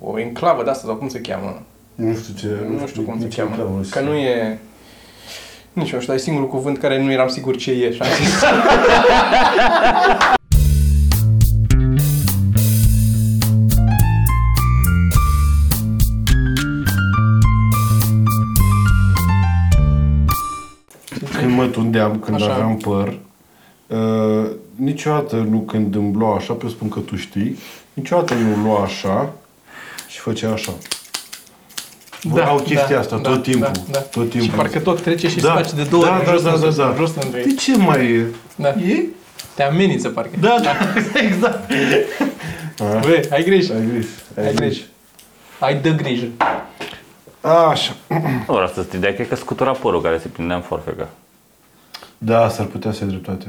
o enclavă de asta, sau cum se cheamă? Nu știu ce, nu știu cum se cheamă. Că nu e... Nici nu știu, dar e singurul cuvânt care nu eram sigur ce e și am zis. Când mă tundeam, când așa aveam păr, niciodată nu când îmi lua așa, presupun că tu știi, niciodată nu lua așa și făcea așa. Au chestia asta tot timpul, tot timpul. Și parcă tot trece și se face de două ori jos în de ce mai e? Da. E? Te amenință parcă. Da. Exact. Băi, ai grijă. Ai de grijă. Așa. Ori asta te dai, cred că scutura părul care se prindea în forfecă. Da, s-ar putea să ai dreptate.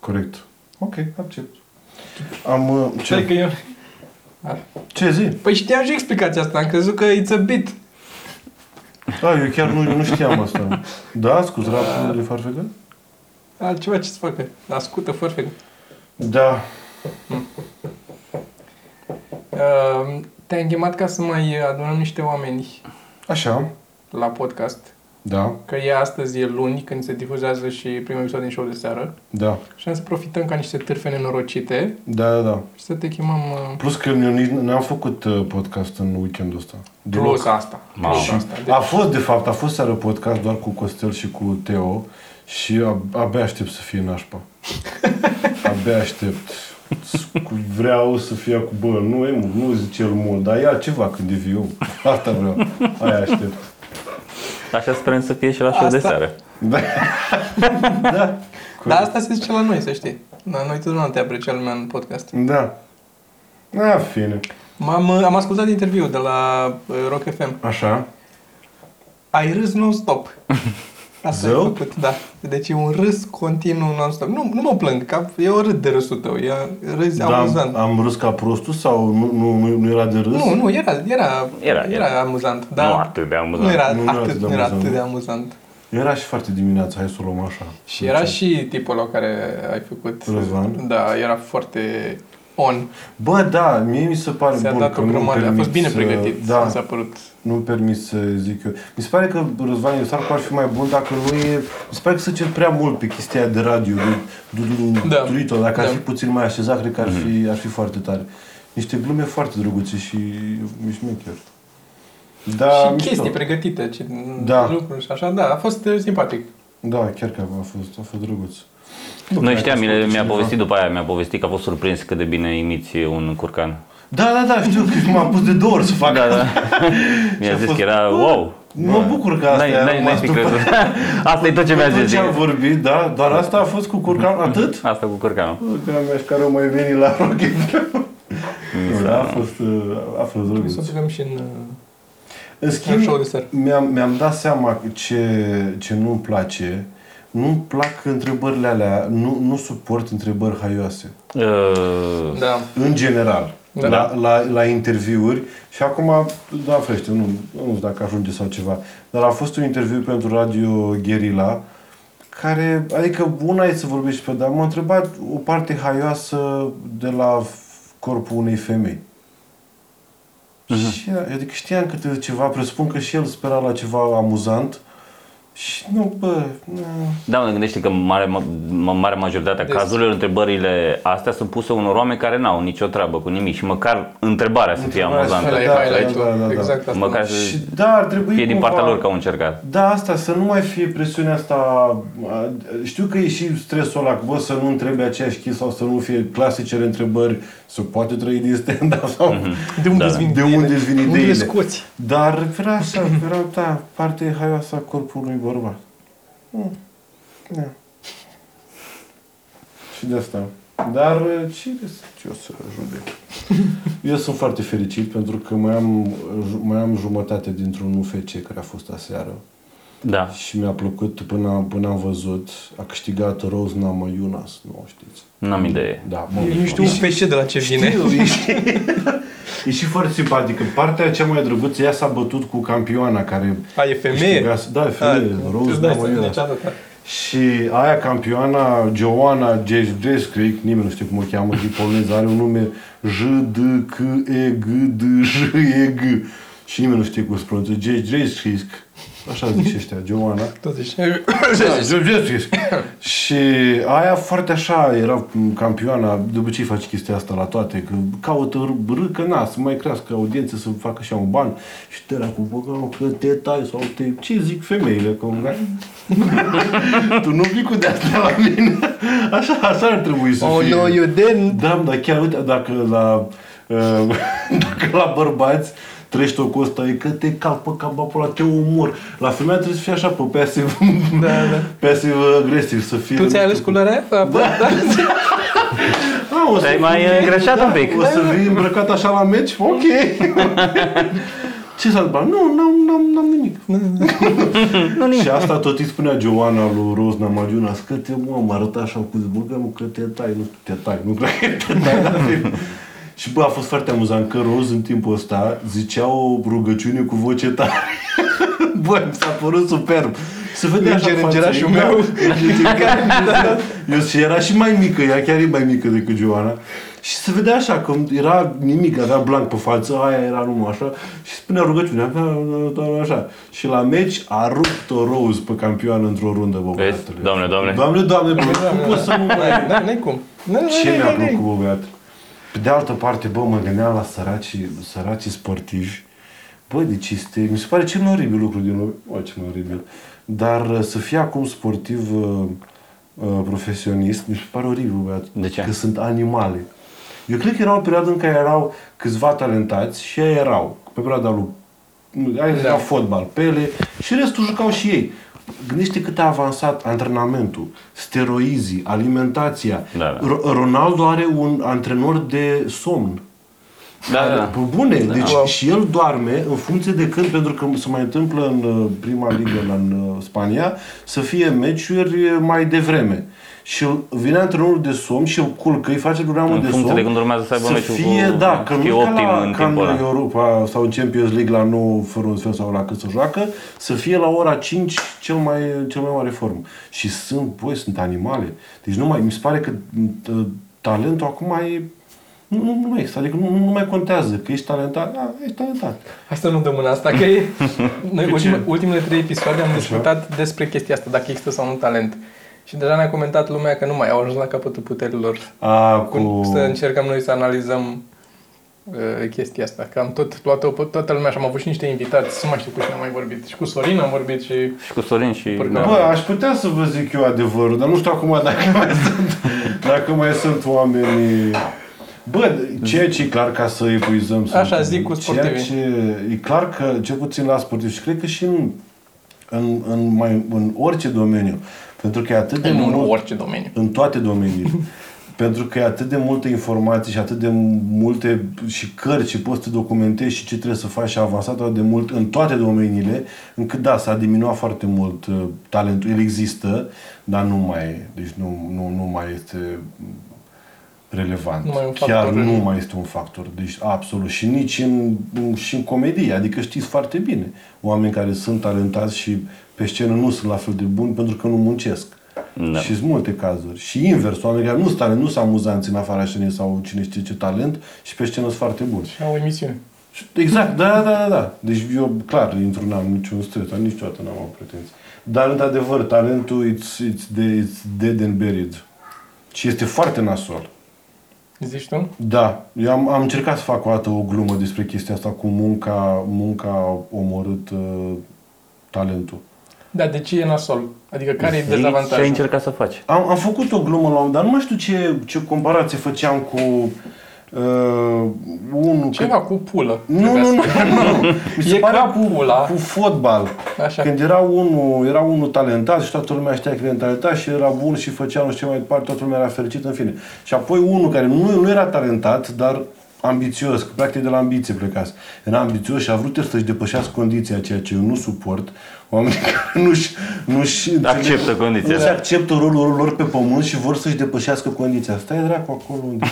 Corect. Ok, accept. Am... ce? Că eu... Ce zi? Păi știam și explicația asta, am crezut că it's a bit. Da, eu chiar nu știam asta. Da, scuți rapul de farfecă? Altceva ce-ți facă, ascută farfecă. Da. Te-am chemat ca să mai adunăm niște oameni. Așa. La podcast. Da. Că e astăzi, e luni, când se difuzează și primul episod din show de seară. Da. Și am să profităm ca niște târfe nenorocite. Da. Și să te chemăm... Plus că n-am făcut podcast în weekendul ăsta. Plus asta. A fost, de fapt, a fost seară podcast doar cu Costel și cu Teo. Și abia aștept să fie nașpa. Abia aștept. Vreau să fie cu bă, nu zice el mult, dar ia ceva când e viu. Asta vreau. Aia aștept. Așa sperăm să fie și la show de seară. Da. Dar asta se zice la noi, să știi. La noi totdeauna te aprecia lumea în podcast. Da. A, fine. Am ascultat interviul de la Rock FM. Așa. Ai râs non-stop. Asta ai făcut, da. Deci e un râs continuu non-stop. Nu mă plâng, că eu râd de râsul tău. Râzi amuzant. Am râs ca prostul sau nu era de râs? Nu, era amuzant. Dar nu atât de amuzant. Nu era atât de amuzant. Era și foarte dimineața, hai să o luăm așa. Și era și tipul ăla care ai făcut. Răzvan? Da, era foarte on. Bă, da, mie mi se pare bun că a fost bine pregătit, da. S-a părut. Nu permis să zic eu. Mi se pare că Răzvan Iosarcu ar fi mai bun dacă nu e... Mi se pare că se cer prea mult pe chestia de radio, Durito, dacă ar fi puțin mai așezat, cred că ar fi foarte tare. Niște glume foarte drăguțe și mișmecher. Da, și chestii pregătite, lucruri și așa, da, a fost simpatic. Da, chiar că a fost drăguț. Noi știam, mi-a povestit după aia, că a fost surprins cât de bine imiți un curcan. Da, știu, că m-a pus de două ori să fac. Da. Mi-a zis că era wow. Mă bucur că asta era. N-ai fi crezut. Asta e tot ce mi-a zis. Ce am vorbit, da, doar asta a fost cu curcanul, atât? Asta cu curcanul. Care mai veni la rochie. A fost drăguț. Să plecăm și în... În schimb, mi-am dat seama ce nu-mi place. Nu-mi plac întrebările alea, nu suport întrebări haioase. Da. În general, da. La interviuri. Și acum, da, frește, nu știu dacă ajunge sau ceva. Dar a fost un interviu pentru Radio Guerilla, care, adică una e să vorbești pe, dar m-a întrebat o parte haioasă de la corpul unei femei. Și, adică știam câte ceva, presupun că și el spera la ceva amuzant. Și nu. Da, mă gândește că mare majoritatea cazurilor, întrebările astea sunt puse unor oameni care n-au nicio treabă cu nimic și măcar întrebarea să fie amuzantă. Da. Exact asta. Măcar și da, ar trebui fie cumva, din partea lor că au încercat. Da, asta, să nu mai fie presiunea asta. Știu că e și stresul ăla, bă, să nu întrebe aceeași chestie sau să nu fie clasicele întrebări, să poate trăi din stand-up sau de unde-ți vin ideile. Unde le scoți? Dar vreau partea haioasă a corpului bărbat. Da. Și de asta. Dar ce o să judec? Eu sunt foarte fericit pentru că mai am jumătate dintr-un UFC care a fost aseară. Da. Și mi-a plăcut până am văzut. A câștigat Rose Namajunas, nu o știți. N-am idee. Da, nu știu un PC de la ce vine. E și foarte simpatică. Partea cea mai drăguță, ea s-a bătut cu campioana care... e femeie? Da, e femeie. Rose Namajunas. Și aia, campioana, Ioana Jezdeschric, nimeni nu știe cum o cheamă, din poloneză, are un nume J-D-C-E-G-D-J-E-G. Și nimeni nu știe cum se pronunță, Jezdeschric. Așa zice ăștia, Ioana. Și aia foarte așa era campioana, de obicei face chestia asta la toate, că caută râcă, na, să mai crească audiențe, să facă și un ban. Și te cu băgau că te tai sau te... Ce zic femeile? Că tu nu vii cu de-astea la mine. Așa, așa ar trebui să fie. Oh, no, you didn't. Da, dar chiar uite, dacă la, dacă la bărbați trește-o cu ăsta, e că te capă, capă, te omor. La femeia trebuie să fie așa, pe pasiv, da, da. Pasiv agresiv, să fie... Tu ți-ai ales culoarea? Da. O să ai mai greșat un pic. O să vii îmbrăcat așa la meci? Ok. Ce s-a întâmplat? Nu, n-am nimic. Și asta tot îi spunea Ioana lui Rose Namajunas, că te mă arăta așa cu zbogăm, că te tai, nu te tai, nu cred că te tai. Și bă, a fost foarte amuzant că Rose în timpul ăsta zicea o rugăciune cu voce tare. Bă, mi s-a părut superb. Se vedea așa față. Meu. Eu și era și mai mică, ea chiar e mai mică decât Ioana. Și se vedea așa, că era nimic, avea blank pe față, aia era numai așa. Și spunea rugăciunea, avea așa. Și la meci a rupt-o Rose pe campioană într-o rundă, bă, băiatule. Doamne, doamne. Doamne, doamne, bă, cum poți să nu mai... Da, n-ai cum. Ce mi-a plăcut, bă, băiatul. Pe de altă parte, bă, mă gândeam la săracii sportivi. Bă, deci este... Mi se pare cel mai oribil lucru din lume. O, ce mai oribil. Dar să fie acum sportiv profesionist, mi se pare oribil, băiat. De ce? Că sunt animale. Eu cred că era o perioadă în care erau câțiva talentați și ei erau. Pe perioada lui... Aia era fotbal, Pele și restul jucau și ei. Gândește cât a avansat antrenamentul, steroizii, alimentația. Da, da. Ronaldo are un antrenor de somn. Da, da. Pe bune, da, deci da. Și el doarme în funcție de când, pentru că se mai întâmplă în prima ligă în Spania să fie meciuri mai devreme. Și vine antrenorul de somn și îl culcă, îi face programul de somn. În funcție de când urmează să aibă meciul cu... Da, că nu e ca în Europa sau în Champions League la 9 fără un sfert sau la cât să joacă, să fie la ora 5 cel mai mare formă. Și sunt, băi, sunt animale. Deci nu mai, mi se pare că talentul acum e... Nu mai există, adică nu mai contează, că ești talentat, da, ești talentat. Hai să nu dăm în asta, că e... Noi ultimele 3 episoade am discutat despre chestia asta, dacă există sau nu talent. Și deja ne-a comentat lumea că nu mai au ajuns la capătul puterilor. Să încercăm noi să analizăm chestia asta. Că am tot luat-o pe toată lumea și am avut și niște invitați. Nu mai știu cu cine am mai vorbit. Și cu Sorin am vorbit și cu Sorin și... Da. Bă, aș putea să vă zic eu adevărul, dar nu știu acum dacă mai sunt oameni. Bă, ceea ce e clar, ca să epuizăm... Așa zic cu sportivii. E clar că, cel puțin la sportivi, și cred că și în orice domeniu, pentru că e atât de în toate domeniile. Pentru că e atât de multe informații și atât de multe și cărți și poți să te documentezi și ce trebuie să faci, și a avansat atât de mult în toate domeniile, încât da, s-a diminuat foarte mult talentul. El există, dar nu mai e. Deci nu mai este relevant. Nu mai este un factor. Deci absolut. Și nici și în comedie. Adică știți foarte bine. Oameni care sunt talentați și pe scenă nu sunt la fel de buni pentru că nu muncesc. Da. Și sunt multe cazuri. Și invers, oameni care nu sunt amuzanți în afara scenei sau cine știe ce talent și pe scenă sunt foarte buni. Și au emisiune. Exact, da. Deci eu, clar, n-am niciun stres, dar niciodată n-am avut pretenții. Dar, într-adevăr, talentul it's dead and buried. Și este foarte nasol. Zici tu? Da. Eu am încercat să fac o dată o glumă despre chestia asta cu munca a omorât talentul. Da, de ce e nasol? Adică care e dezavantajul? Ce ai încercat să faci? Am făcut o glumă la un moment, dar nu mai știu ce comparație făceam cu unul... Ceva cu pulă. Nu. Mi se pare cu fotbal. Așa. Când era unul talentat și toată lumea știa că era talentat și era bun și făcea nu știu ce mai departe, toată lumea era fericită, în fine. Și apoi unul care nu era talentat, dar ambițios, că practic de la ambiție plecase. Era ambițios și a vrut să-și depășească condiția, ceea ce eu nu suport. Oamenii care nu-și acceptă condiția. Nu-și acceptă rolul lor pe pământ și vor să-și depășească condiția. Stai dracu acolo unde...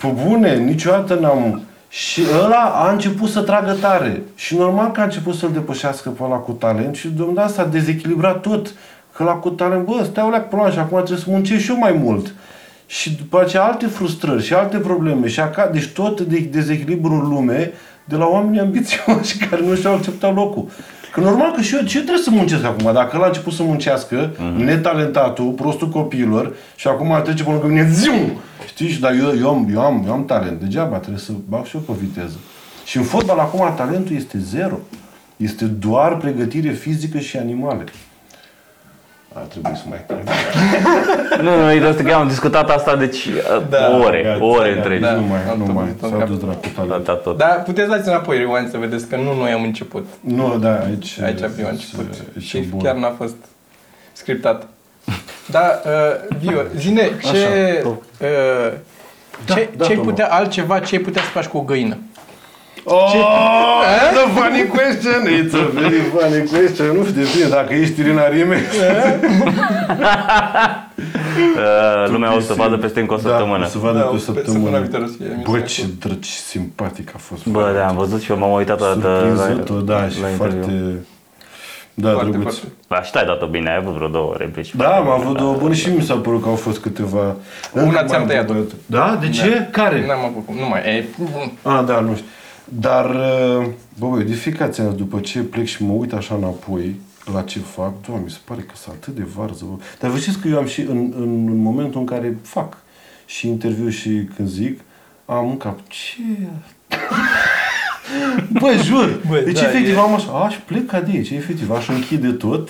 Pă bune, niciodată n-am... Și ăla a început să tragă tare. Și normal că a început să-l depășească pe ăla cu talent și de-asta s-a dezechilibrat tot. că la cutare, bă, stai o leac pe la și acum trebuie să muncești și eu mai mult. Și după aceea alte frustrări și alte probleme și acasă, deci tot dezechilibrul lume de la oameni ambițioși care nu și-au acceptat locul. Că normal că și eu trebuie să muncesc acum, dacă el a început să muncească, netalentatul, prostul copiilor, și acum trece pe lângă mine, ziu! Știi? Și dar eu am talent, degeaba, trebuie să bag și eu pe viteză. Și în fotbal acum talentul este zero. Este doar pregătire fizică și animale. Ar trebui să mai trec. Noi am discutat asta, deci ore întregi. Da, nu mai. S-a dus dracu talent. Dar puteți dați înapoi rewind să vedeți că nu noi am început. Nu, da, aici am început. Și chiar n-a fost scriptat. Dar, Bio, zi-ne, ce-ai putea să faci cu o găină? Oh, it's a funny question, it's a very funny question. Nu știu de bine, dacă ești tirinarime. Lumea o să vadă peste încă o săptămână. Bă, ce simpatic a fost. Bă, da, am văzut și eu, m-am uitat o dată la interviu. Da, drăguț. Și te-ai dat-o bine, ai avut vreo două replici. Da, am avut două bune și mi s-a părut că au fost câteva. Una ți-am tăiat-o. Da? De ce? Care? N-am avut cum, nu mai e. A, da, nu știu. Dar, bă, de fiecare țină, după ce plec și mă uit așa înapoi la ce fac, doamne, mi se pare că sunt atât de varză. Bă. Dar vă știți că eu am și în momentul în care fac și interviu și când zic, am un cap, ce... Bă, jur! Bă, deci, da, efectiv, am așa, aș pleca de aici, efectiv, aș închide tot,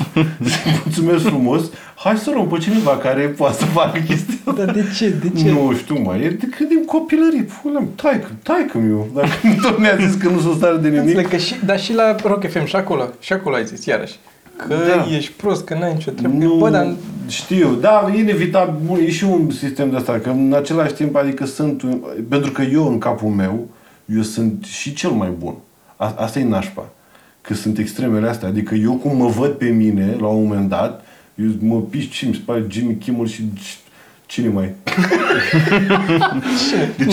mulțumesc frumos, hai să rog pe cineva care poate să facă chestia. Dar de ce? Nu știu, mai, e cât din copilărie, taică-mi eu, dacă tot mi-a zis că nu sunt stare de nimic. Dar și la Rock FM, și acolo ai zis, iarăși. Că ești prost, că n-ai nicio treabă. Nu, bă, dar... știu, da, inevitabil, bun, e și un sistem de asta, că în același timp, adică sunt, pentru că eu, în capul meu, eu sunt și cel mai bun. Asta e nașpa. Că sunt extremele astea. Adică eu cum mă văd pe mine, la un moment dat, eu mă piști și îmi spune Jimmy Kimmel și... Cine mai? Deci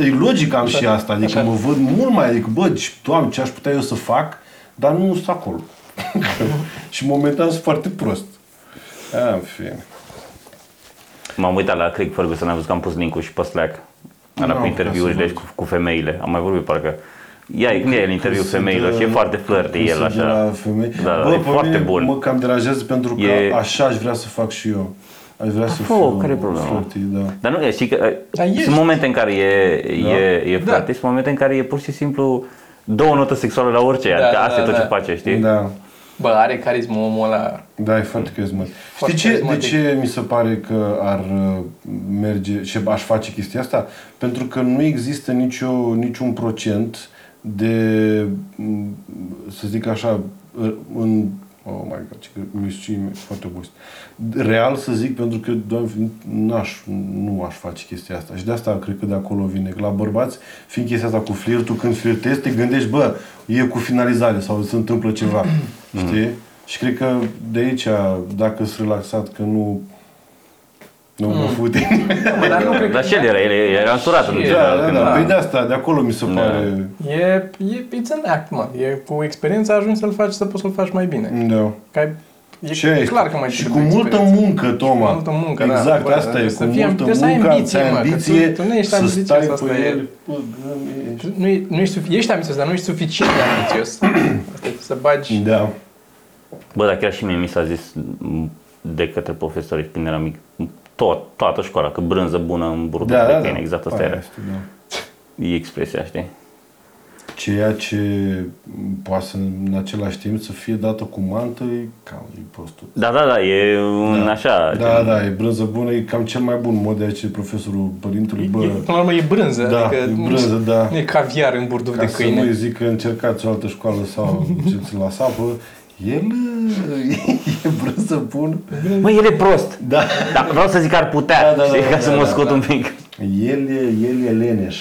e logic, am și asta. Adică mă văd mult mai... Adică, bă, doamne, ce aș putea eu să fac, dar nu sunt acolo. Și momentan sunt foarte prost. A, în fine. M-am uitat la Craig Ferguson, am văzut că am pus link-ul și pe Slack. Ana cu interviurile și cu femeile. Am mai vorbit parcă. E în interviu femeilor și e foarte flirty el așa. Da, bă, e foarte bun. Mă cam deranjează pentru că așa aș vrea să fac și eu. Aș vrea să fiu flirty, da. Dar nu, știi că sunt momente în care e flirty și momente în care e pur și simplu două note sexuale la orice. Adică asta e tot ce face, știi? Da. Bă, are carismă omul ăla. Da, e foarte carismatic. Știi ce, de ce mi se pare că ar merge și aș face chestia asta? Pentru că nu există niciun procent de, să zic așa, în... Oh my God, ce mișcime, foarte obosit. Real să zic, pentru că nu aș face chestia asta. Și de asta cred că de acolo vine. Că la bărbați, fiind chestia asta cu flirtul, când flirtezi, te gândești, bă, e cu finalizare sau se întâmplă ceva. Știi? Și cred că de aici, dacă sunt relaxat, că nu mă fute. Dar și el era însurat în general. Da, păi de asta, de acolo mi se pare... It's an act, mă. Cu experiența ajungi să-l faci, să poți să-l faci mai bine. Da. E clar că mai și cu multă muncă, Toma. Cu multă muncă, da. Exact, asta e. Cu multă muncă, să ai ambiție, să stai pe el. Ești ambițios, dar nu ești suficient de ambițios. Să bagi... Da. Bă, dar chiar și mie mi s-a zis de către profesorii când eram mic, toată școala, că brânză bună în burduf de câine, exact asta era. E expresia, știi? Ceea ce poate în același timp să fie dată cu mantă e cam prostul. Da, e un așa. Da, e brânză bună, e cam cel mai bun mod de aici profesorul părintului, bă. Până la urmă e brânză, adică nu e caviar în burduf de câine. Ca să nu zic că încercați o altă școală sau duceți la sapă. El e brânză bună. Măi, el e prost. Da. Dar vreau să zic că ar putea, să mă scot un pic. El e leneș.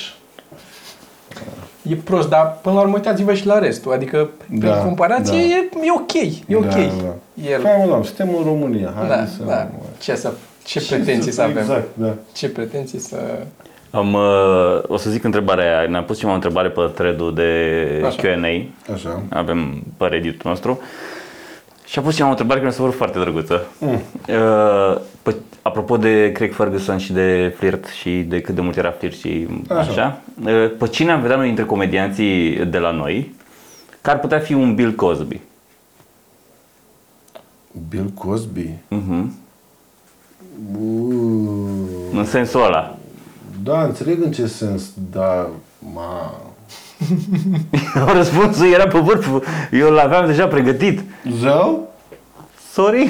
E prost, dar până la urmă uitați-vă și la restul. Adică, prin comparație, e ok. E ok. Suntem în România. Ce pretenții să avem. Exact, da. Ce pretenții să... O să zic întrebarea aia. Ne-am pus și o întrebare pe thread-ul de Q&A. Avem pe Reddit-ul nostru. Și a pus o întrebare care mi s-a părut foarte drăguță. Apropo de Craig Ferguson și de flirt și de cât de mult era flirt și așa. Pe cine am vedea noi dintre comedianții de la noi că ar putea fi un Bill Cosby? Bill Cosby? În sensul ăla. Da, înțeleg în ce sens, dar... Răspunsul era pe vârf. Eu l-aveam deja pregătit. Zău? Sorin?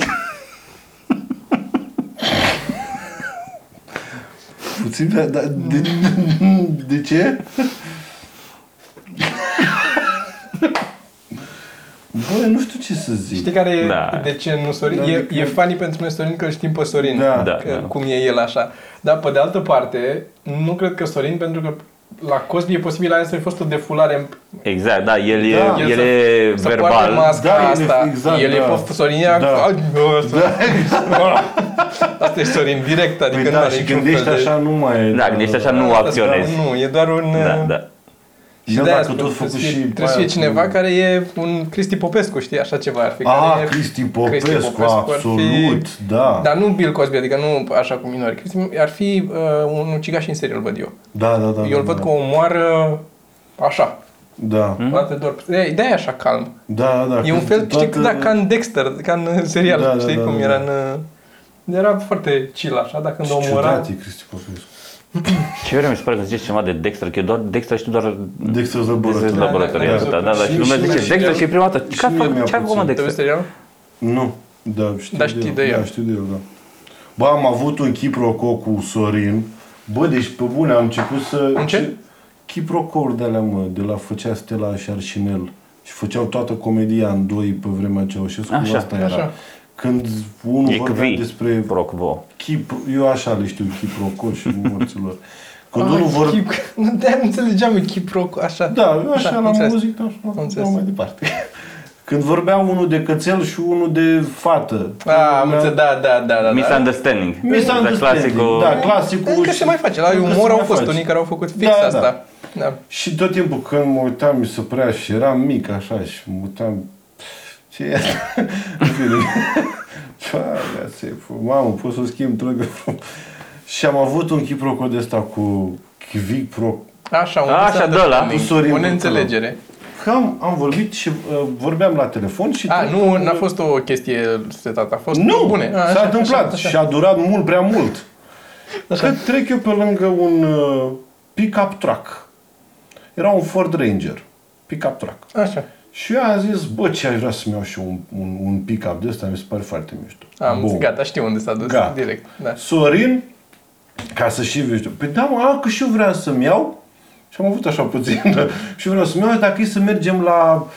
Puțin, dar de ce? Bă, nu știu ce să zic. Știi care de ce nu Sorin? E funny pentru noi Sorin că îl știm pe Sorin, cum e el așa. Dar pe de altă parte, nu cred că Sorin, pentru că la Cosby e posibil aia să fi fost o defulare. Exact, da, el e verbal. Da, asta. Exact, el e pe Sorinia. Asta e Sorin direct, adică nu are și când ești așa nu mai... Da, când ești așa nu acționezi. Nu, e doar un... Și de-aia trebuie să fie cineva care e un Cristi Popescu, știi, așa ceva ar fi. Ah, Cristi Popescu, absolut, da. Dar nu Bill Cosby, adică nu așa cu minori. Cristi ar fi un ucigaș în serie, îl văd eu. Da. Eu îl văd că o moară așa. Da. De-aia e așa calm. Da. E un fel, știi, ca în Dexter, ca în serial, știi cum era în... Era foarte chill așa, dar când o omora... Ciudat e Cristi Popescu. Ce vreme mi se pare că ziceți ceva de Dexter, că eu doar Dexter știu doar Dexter's Laboratory. Da, și lumea zice Dexter și e prima dată. Ce a făcut mă Dexter? Nu, da, știu de el. Da, știu de el, da. Bă, am avut un chiproco cu Sorin. Bă, deci pe bune am început să... Un ce? Chiprocouri de-alea, mă, de la făcea Stella Șarșinel. Și făceau toată comedia în doi pe vremea Ceaușescu. Asta era. Când unul vorbea despre Chipro, eu așa le știu, Chiproco și morților. Când unul vorbea... Nu, de-aia nu înțelegeam eu Chiproco, așa. Da, eu așa la muzică, așa, mai departe. Când vorbea unul de cățel și unul de fată. Da. Misunderstanding. Da, clasicul. Încă se mai face, la umor au fost unii care au făcut fix asta. Și tot timpul când mă uitam, mi se părea și eram mic, așa, și mă uitam... Mamă, pot să o schimb trăgă. Și am avut un chiproco de ăsta cu Kvic Pro. Așa, de ăla, o neînțelegere. Am vorbit și vorbeam la telefon și... nu, n-a fost o chestie setată, a fost bune. S-a întâmplat și a durat mult, prea mult. Că trec eu pe lângă un pick-up truck. Era un Ford Ranger, pick-up truck. Așa. Și eu am zis, bă, ce aș vrea să-mi iau și un pick-up de ăsta, mi se pare foarte mișto. Gata, știu unde s-a dus, direct. Da. Sorin, ca să și vezi, păi da, mă, că și eu vreau să-mi iau, și am avut așa puțin, și vreau să-mi iau, dacă e să mergem la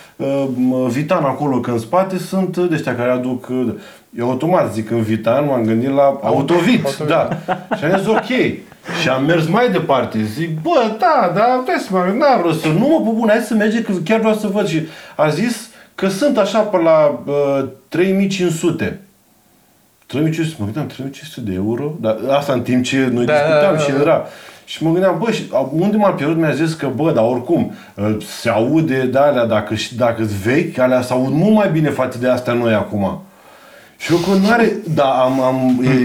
Vitan acolo, că în spate sunt de ăștia care aduc, eu automat zic în Vitan, m-am gândit la Autovit, da. Și am zis, ok. Și am mers mai departe, zic, bă, da, hai să mă merg, n-am vrut să nu mă pupun, hai să merge, că chiar vreau să văd. Și a zis că sunt așa pe la 3500. 3500, mă gândeam, 3500 de euro? Dar asta în timp ce noi discutam și era. Și mă gândeam, bă, și unde m-am pierdut, mi-a zis că, bă, dar oricum, se aude de alea, dacă-s vechi, alea se aud mult mai bine față de astea noi acum. Și eu că nu are... Da,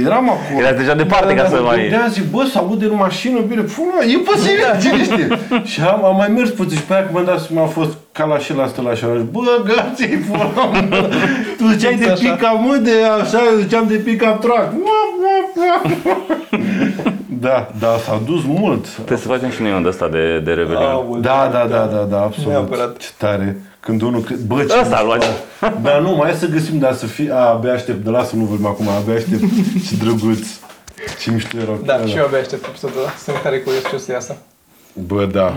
eram acolo. Era deja departe ca să mai... De-aia zic, bă, să aude în mașină, bine, e posibil, cine știe? Și am mai mers puțin și pe aia când m-am dat să mi-a fost ca la și la Stella Șarșinel. Bă, gata-i, bă, tu ziceai de pick-up, mă, de așa, eu ziceam de pick-up truck. Da, s-a dus mult. Trebuie să facem și noi unde ăsta de revelion. Da, absolut. Ce tare. Când unul... Bă, ce mișto! Dar nu, mai să găsim, dar să fie... abia aștept, dar lasă-mă vorbim acum, abia aștept. Ce drăguț! Ce mișto erau. Da, și eu abia aștept episodul ăla. Sunt tare curios ce o să iasă. Bă, da.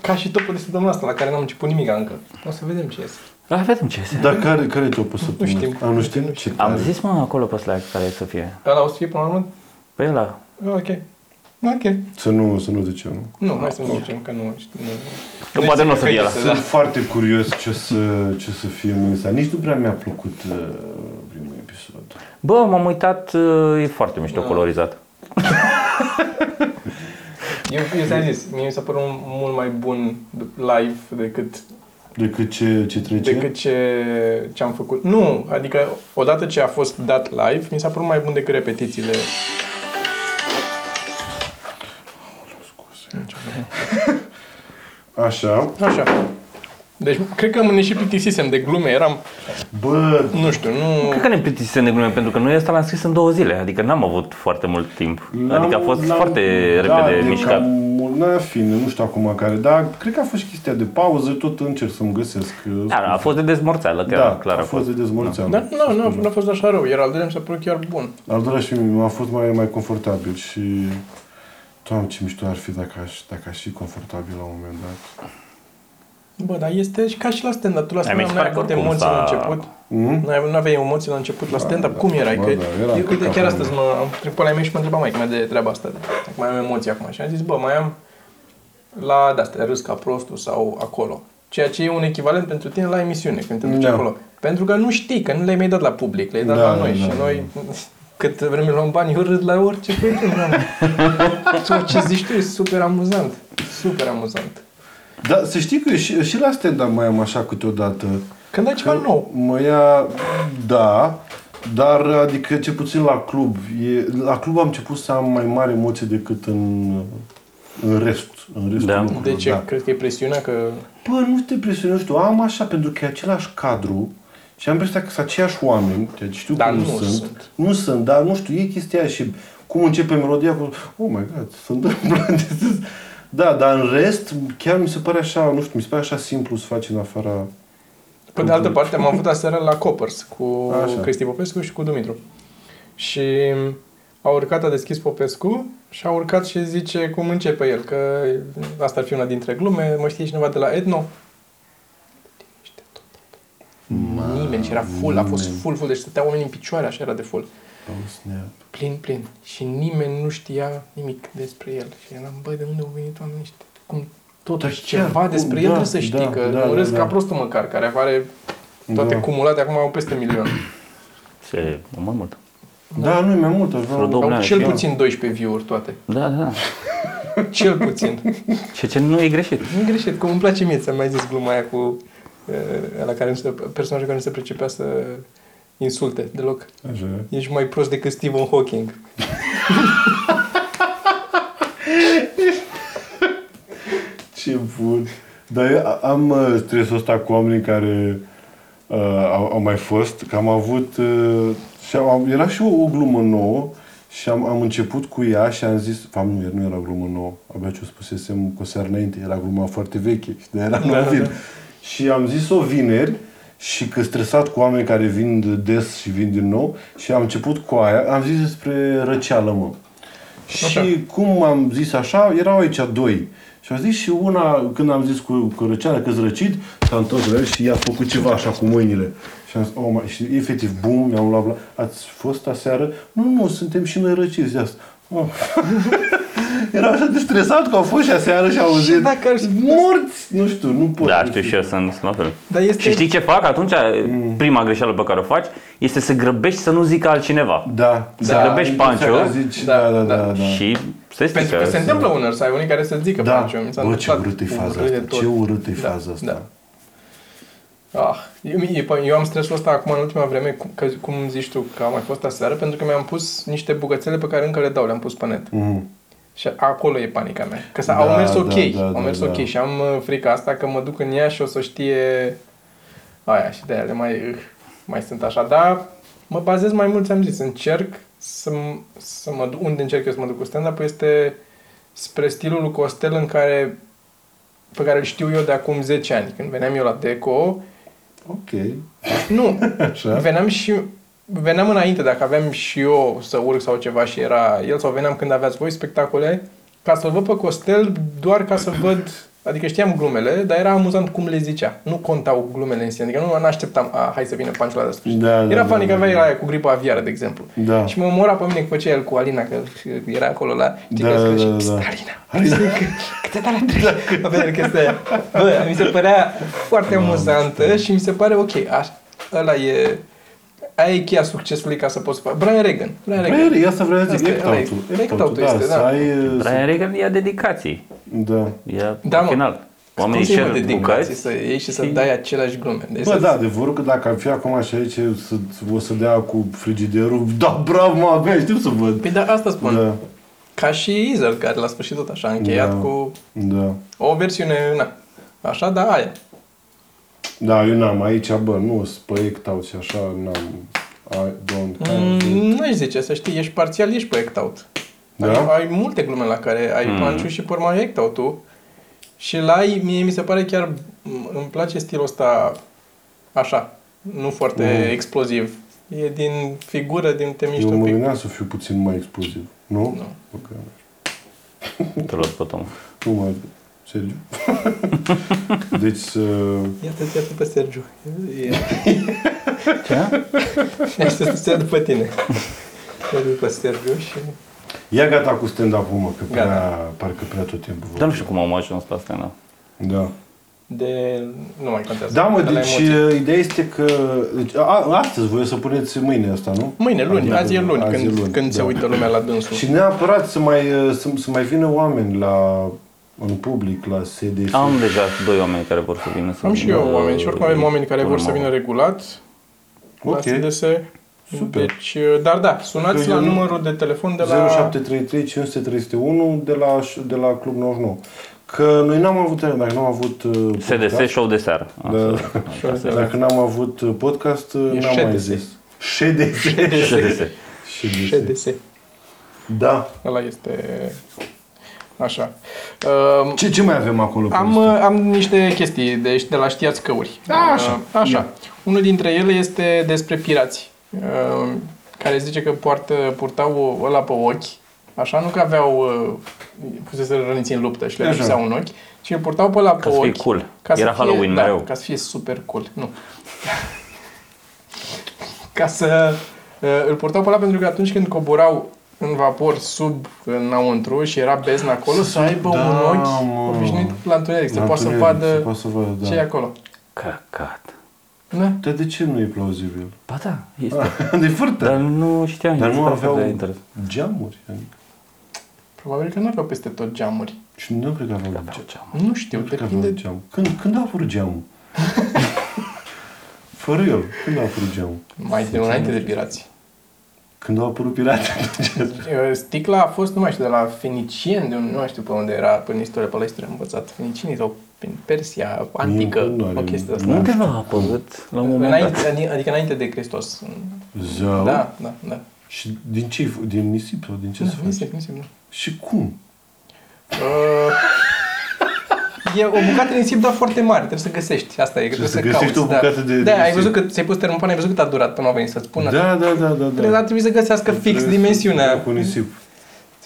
Ca și topul de săptămâna asta, la care n-am început nimic încă. O să vedem ce iese. Vedem ce iese. Dar care e topul săptămâna? Nu știm. Nu știm. Am zis, mă, acolo pe Slack care e să fie. Ăla o să fie până la urmă? Păi ăla. Ok. Să nu zicem, nu? Nu, hai să nu zicem, că nu știu. Că poate nu o să fie ăla. Sunt foarte curios ce o să fie ăsta. Nici nu prea mi-a plăcut primul episod. Bă, m-am uitat, e foarte mișto colorizat. Eu ți-am zis, mie mi s-a părut mult mai bun live decât Decât ce trece? Decât ce am făcut. Nu, adică odată ce a fost dat live, mi s-a părut mai bun decât repetițiile. Așa. Așa. Deci, cred că ne și plictisisem de glume, eram... Bă... Nu știu, nu... Cred că ne plictisisem de glume, pentru că noi ăsta l-am scris în 2 zile, adică n-am avut foarte mult timp. Adică a fost foarte repede mișcat. Da, nu știu acum care, dar cred că a fost chestia de pauză, tot încerc să-mi găsesc. Da, a fost de dezmorțeală, clar a fost de dezmorțeală. Dar nu a fost așa rău, iar al doilea mi s-a părut chiar bun. Al doilea și mie a fost mai confortabil și... Doamne, ce mișto ar fi dacă aș fi confortabil la un moment dat. Bă, dar este ca și la stand-up. Tu la stand-up n-ai avut emoții la început. Nu aveai emoții la început la stand-up. Cum erai? Că chiar astăzi am trecut pe la mea și mă întreba maică-mea de treaba asta. Dacă mai am emoții acum. Și am zis, bă, mai am la de-astea, râs ca prostul sau acolo. Ceea ce e un echivalent pentru tine la emisiune, când te duci acolo. Pentru că nu știi, că nu le-ai mai dat la public, le-ai dat la noi. Și noi... Cât vreme luăm bani, eu râd la orice pentru ce zici tu, e super amuzant. Super amuzant. Da, să știi că și la stand-up mai am așa câteodată. Când ai ceva nou. Mă ia, da, dar adică ce puțin la club. La club am început să am mai mari emoții decât în rest. În restul lucrurilor. De ce? Da. Crezi că e presiunea că... Bă, nu te presionezi tu. Am așa, pentru că e același cadru. Și am impresia că sunt aceiași oameni, deci știu că nu sunt. Nu sunt, dar nu știu, e chestia aia și cum începe melodia cu oh my god, se întâmplă. Da, dar în rest chiar mi se pare așa, nu știu, mi se pare așa simplu să faci în afara. Pe de altă parte, am avut aseară la Coppers cu Cristi Popescu și cu Dumitru. Și a urcat, a deschis Popescu și a urcat și zice cum începe el, că asta ar fi una dintre glume, mă știe cineva de la Etno. Nimeni și era full, a fost full, deci stăteau oamenii în picioare, așa era de full. Plin. Și nimeni nu știa nimic despre el. Și eram, băi, de unde au venit oamenii ăștia? Cum totuși ceva despre el trebuie să știi, că nu râzi ca prostul măcar, care are toate cumulate, acum au peste 1.000.000. Se, mai mult. Da, nu e mai mult, au cel puțin 12 view-uri toate. Da. Cel puțin. Și ce nu e greșit. Nu e greșit, cum îmi place mie, ți-am mai zis gluma aia cu... la care personajul care nu se pricepea să insulte deloc. Așa. Ești mai prost decât Stephen Hawking. Ce bun. Dar eu am stresul ăsta cu oamenii care au mai fost, că am avut și era și o glumă nouă și am început cu ea și am zis, nu era glumă nouă, abia ce o spusesem cu o seară înainte, era gluma foarte veche și de aia era nou. Și am zis-o vineri și că stresat cu oameni care vin des și vin din nou și am început cu aia, am zis despre răceală, mă. Așa. Și cum am zis așa, erau aici 2 și am zis și una, când am zis cu răceală că-s răcit, s-a întors la el și i-a făcut ceva așa cu mâinile. Și am zis, și efectiv, bum, mi-am luat ați fost aseară? Nu, suntem și noi răciți de asta. Erau așa de stresat că au fost și aseară și au auzit morți, nu știu, nu pot. Da, știu și eu, sunt la fel. Și știi ce fac? Atunci prima greșeală pe care o faci este să grăbești să nu zică altcineva. Da. Să grăbești Pancio. Da. Și se stică. Pentru că se întâmplă unor, să ai unii care să-ți zică Pancio. Bă, ce urâtă-i faza asta. Ah, eu am stresul ăsta acum în ultima vreme, cum zici tu că am mai fost aseară, pentru că mi-am pus niște bucățele pe care încă le dau, le-am pus pe net. Și acolo e panica mea. Că au mers ok, și am frica asta că mă duc în ea și o să știe aia și de-aia le mai sunt așa. Dar mă bazez mai mult, ți-am zis, încerc să mă duc, unde încerc eu să mă duc cu stand-up este spre stilul lui Costel pe care îl știu eu de acum 10 ani. Când veneam eu la Deco, veneam înainte, dacă aveam și eu să urc sau ceva și era el, sau veneam când aveați voi spectacole, ca să-l văd pe Costel, doar ca să văd, adică știam glumele, dar era amuzant cum le zicea. Nu contau glumele în sine, adică nu așteptam, hai să vină punch-ul ăla de sfârșit. Era panică, avea aia cu gripa aviară, de exemplu. Da. Și mă omora pe mine că făcea el cu Alina, că era acolo la... Alina! Câte alea treci? Avea chestia aia. Bă, mi se părea foarte amuzantă și mi se pare ok, ăla e... Aia e cheia succesului ca să poți face. Brian Regan. Asta vreau să zic. Brian Regan ia dedicații. Da. Ia final. Oamenii cer bucăți să iei și să dai același glume. Deci bă, da, adevărul că dacă am fi acum așa aici o să dea cu frigiderul, da, bravo, mă, abia știu să văd. Păi da, asta spun. Da. Ca și Ezel, care la sfârșit tot așa a încheiat cu o versiune, na, așa, da, aia. Da, eu n-am aici, bă, nu spăiectau și așa, n-am, I don't nu-i zice, să știi, ești parțial, ești spăiectaut. Da? Ai multe glume la care ai panciu și pe urmă ai ectau tu. Și la ei, mie mi se pare chiar, îmi place stilul ăsta așa, nu foarte exploziv. E din figură, din te miști un pic. Eu mă gândeam să fiu puțin mai exploziv, nu? Nu. Okay. Te luați pe Tom. Nu mai... Sergiu. Deci... Iată-te pe Sergiu. Ce? Ia să ia după tine. Ia după Sergiu și... Ia gata cu stand-up-ul, mă, că parcă prea tot timpul. Dar nu știu cum am ajuns la stand-up. Da. De... nu mai contează. Da, mă, deci ideea este că... astăzi voi să puneți mâine asta, nu? Mâine, luni. Azi e luni, când se uită lumea la dânsul. Și neapărat să mai vină oameni la... în public, la SDF. Am deja doi oameni care vor să vină. Am și eu oameni și oricum avem oameni care vor să vină regulat. Ok. La SDS. Super. Deci, dar da, sunați la numărul de telefon de la 0733 500 301 de la Club 99. Că noi n-am avut, dacă n-am avut podcast, SDS show de seară. Dacă n-am avut podcast, n-am mai zis. SDS. Da. Ăla este... Așa. Ce mai avem acolo? Am niște chestii de la Știați Căuri. Așa. Unul dintre ele este despre pirați, care zice că purtau ăla pe ochi, așa, nu că aveau puseseră răniți în luptă și le lipseau un ochi, ci îl purtau pe ăla pe ochi. Ca să fie cool. Era Halloween mereu. Ca să fie super cool. Nu. Ca să îl purtau pe ăla pentru că atunci când coborau în vapor sub, înăuntru și era beznă acolo, să aibă un ochi obișnuit la întuneric, se poate să vadă ce e acolo. Căcat. Da? Dar de ce nu e plauzibil? Ba da, este. De fârtă. Dar nu știam. Dar nu aveau geamuri, adică. Probabil că nu aveau peste tot geamuri. Și nu cred că aveau geamuri. Nu știu, depinde. Când a apărut geamul? Fără el, când a apărut geamul? Mai de înainte de pirați. Când au apărut pirații. Sticla a fost, nu mai știu, de la fenicieni, nu știu pe unde era, până istoria pe la istoria învățat. Fenicienii sau prin Persia, antică, o chestie asta. Nu ceva a apărut la un moment dat. Adică înainte de Hristos. Zău? Da. Și din ce? Din nisip sau din ce se face? Nisip, nu. Și cum? E o bucată de nisip, dar foarte mare, trebuie să găsești. Asta e, trebuie să cauți. Da, ai văzut că ți-ai pus termopan, ai văzut cât a durat până a venit să-ți pună. Da. Trebuie să găsească fix dimensiunea. Cu nisip.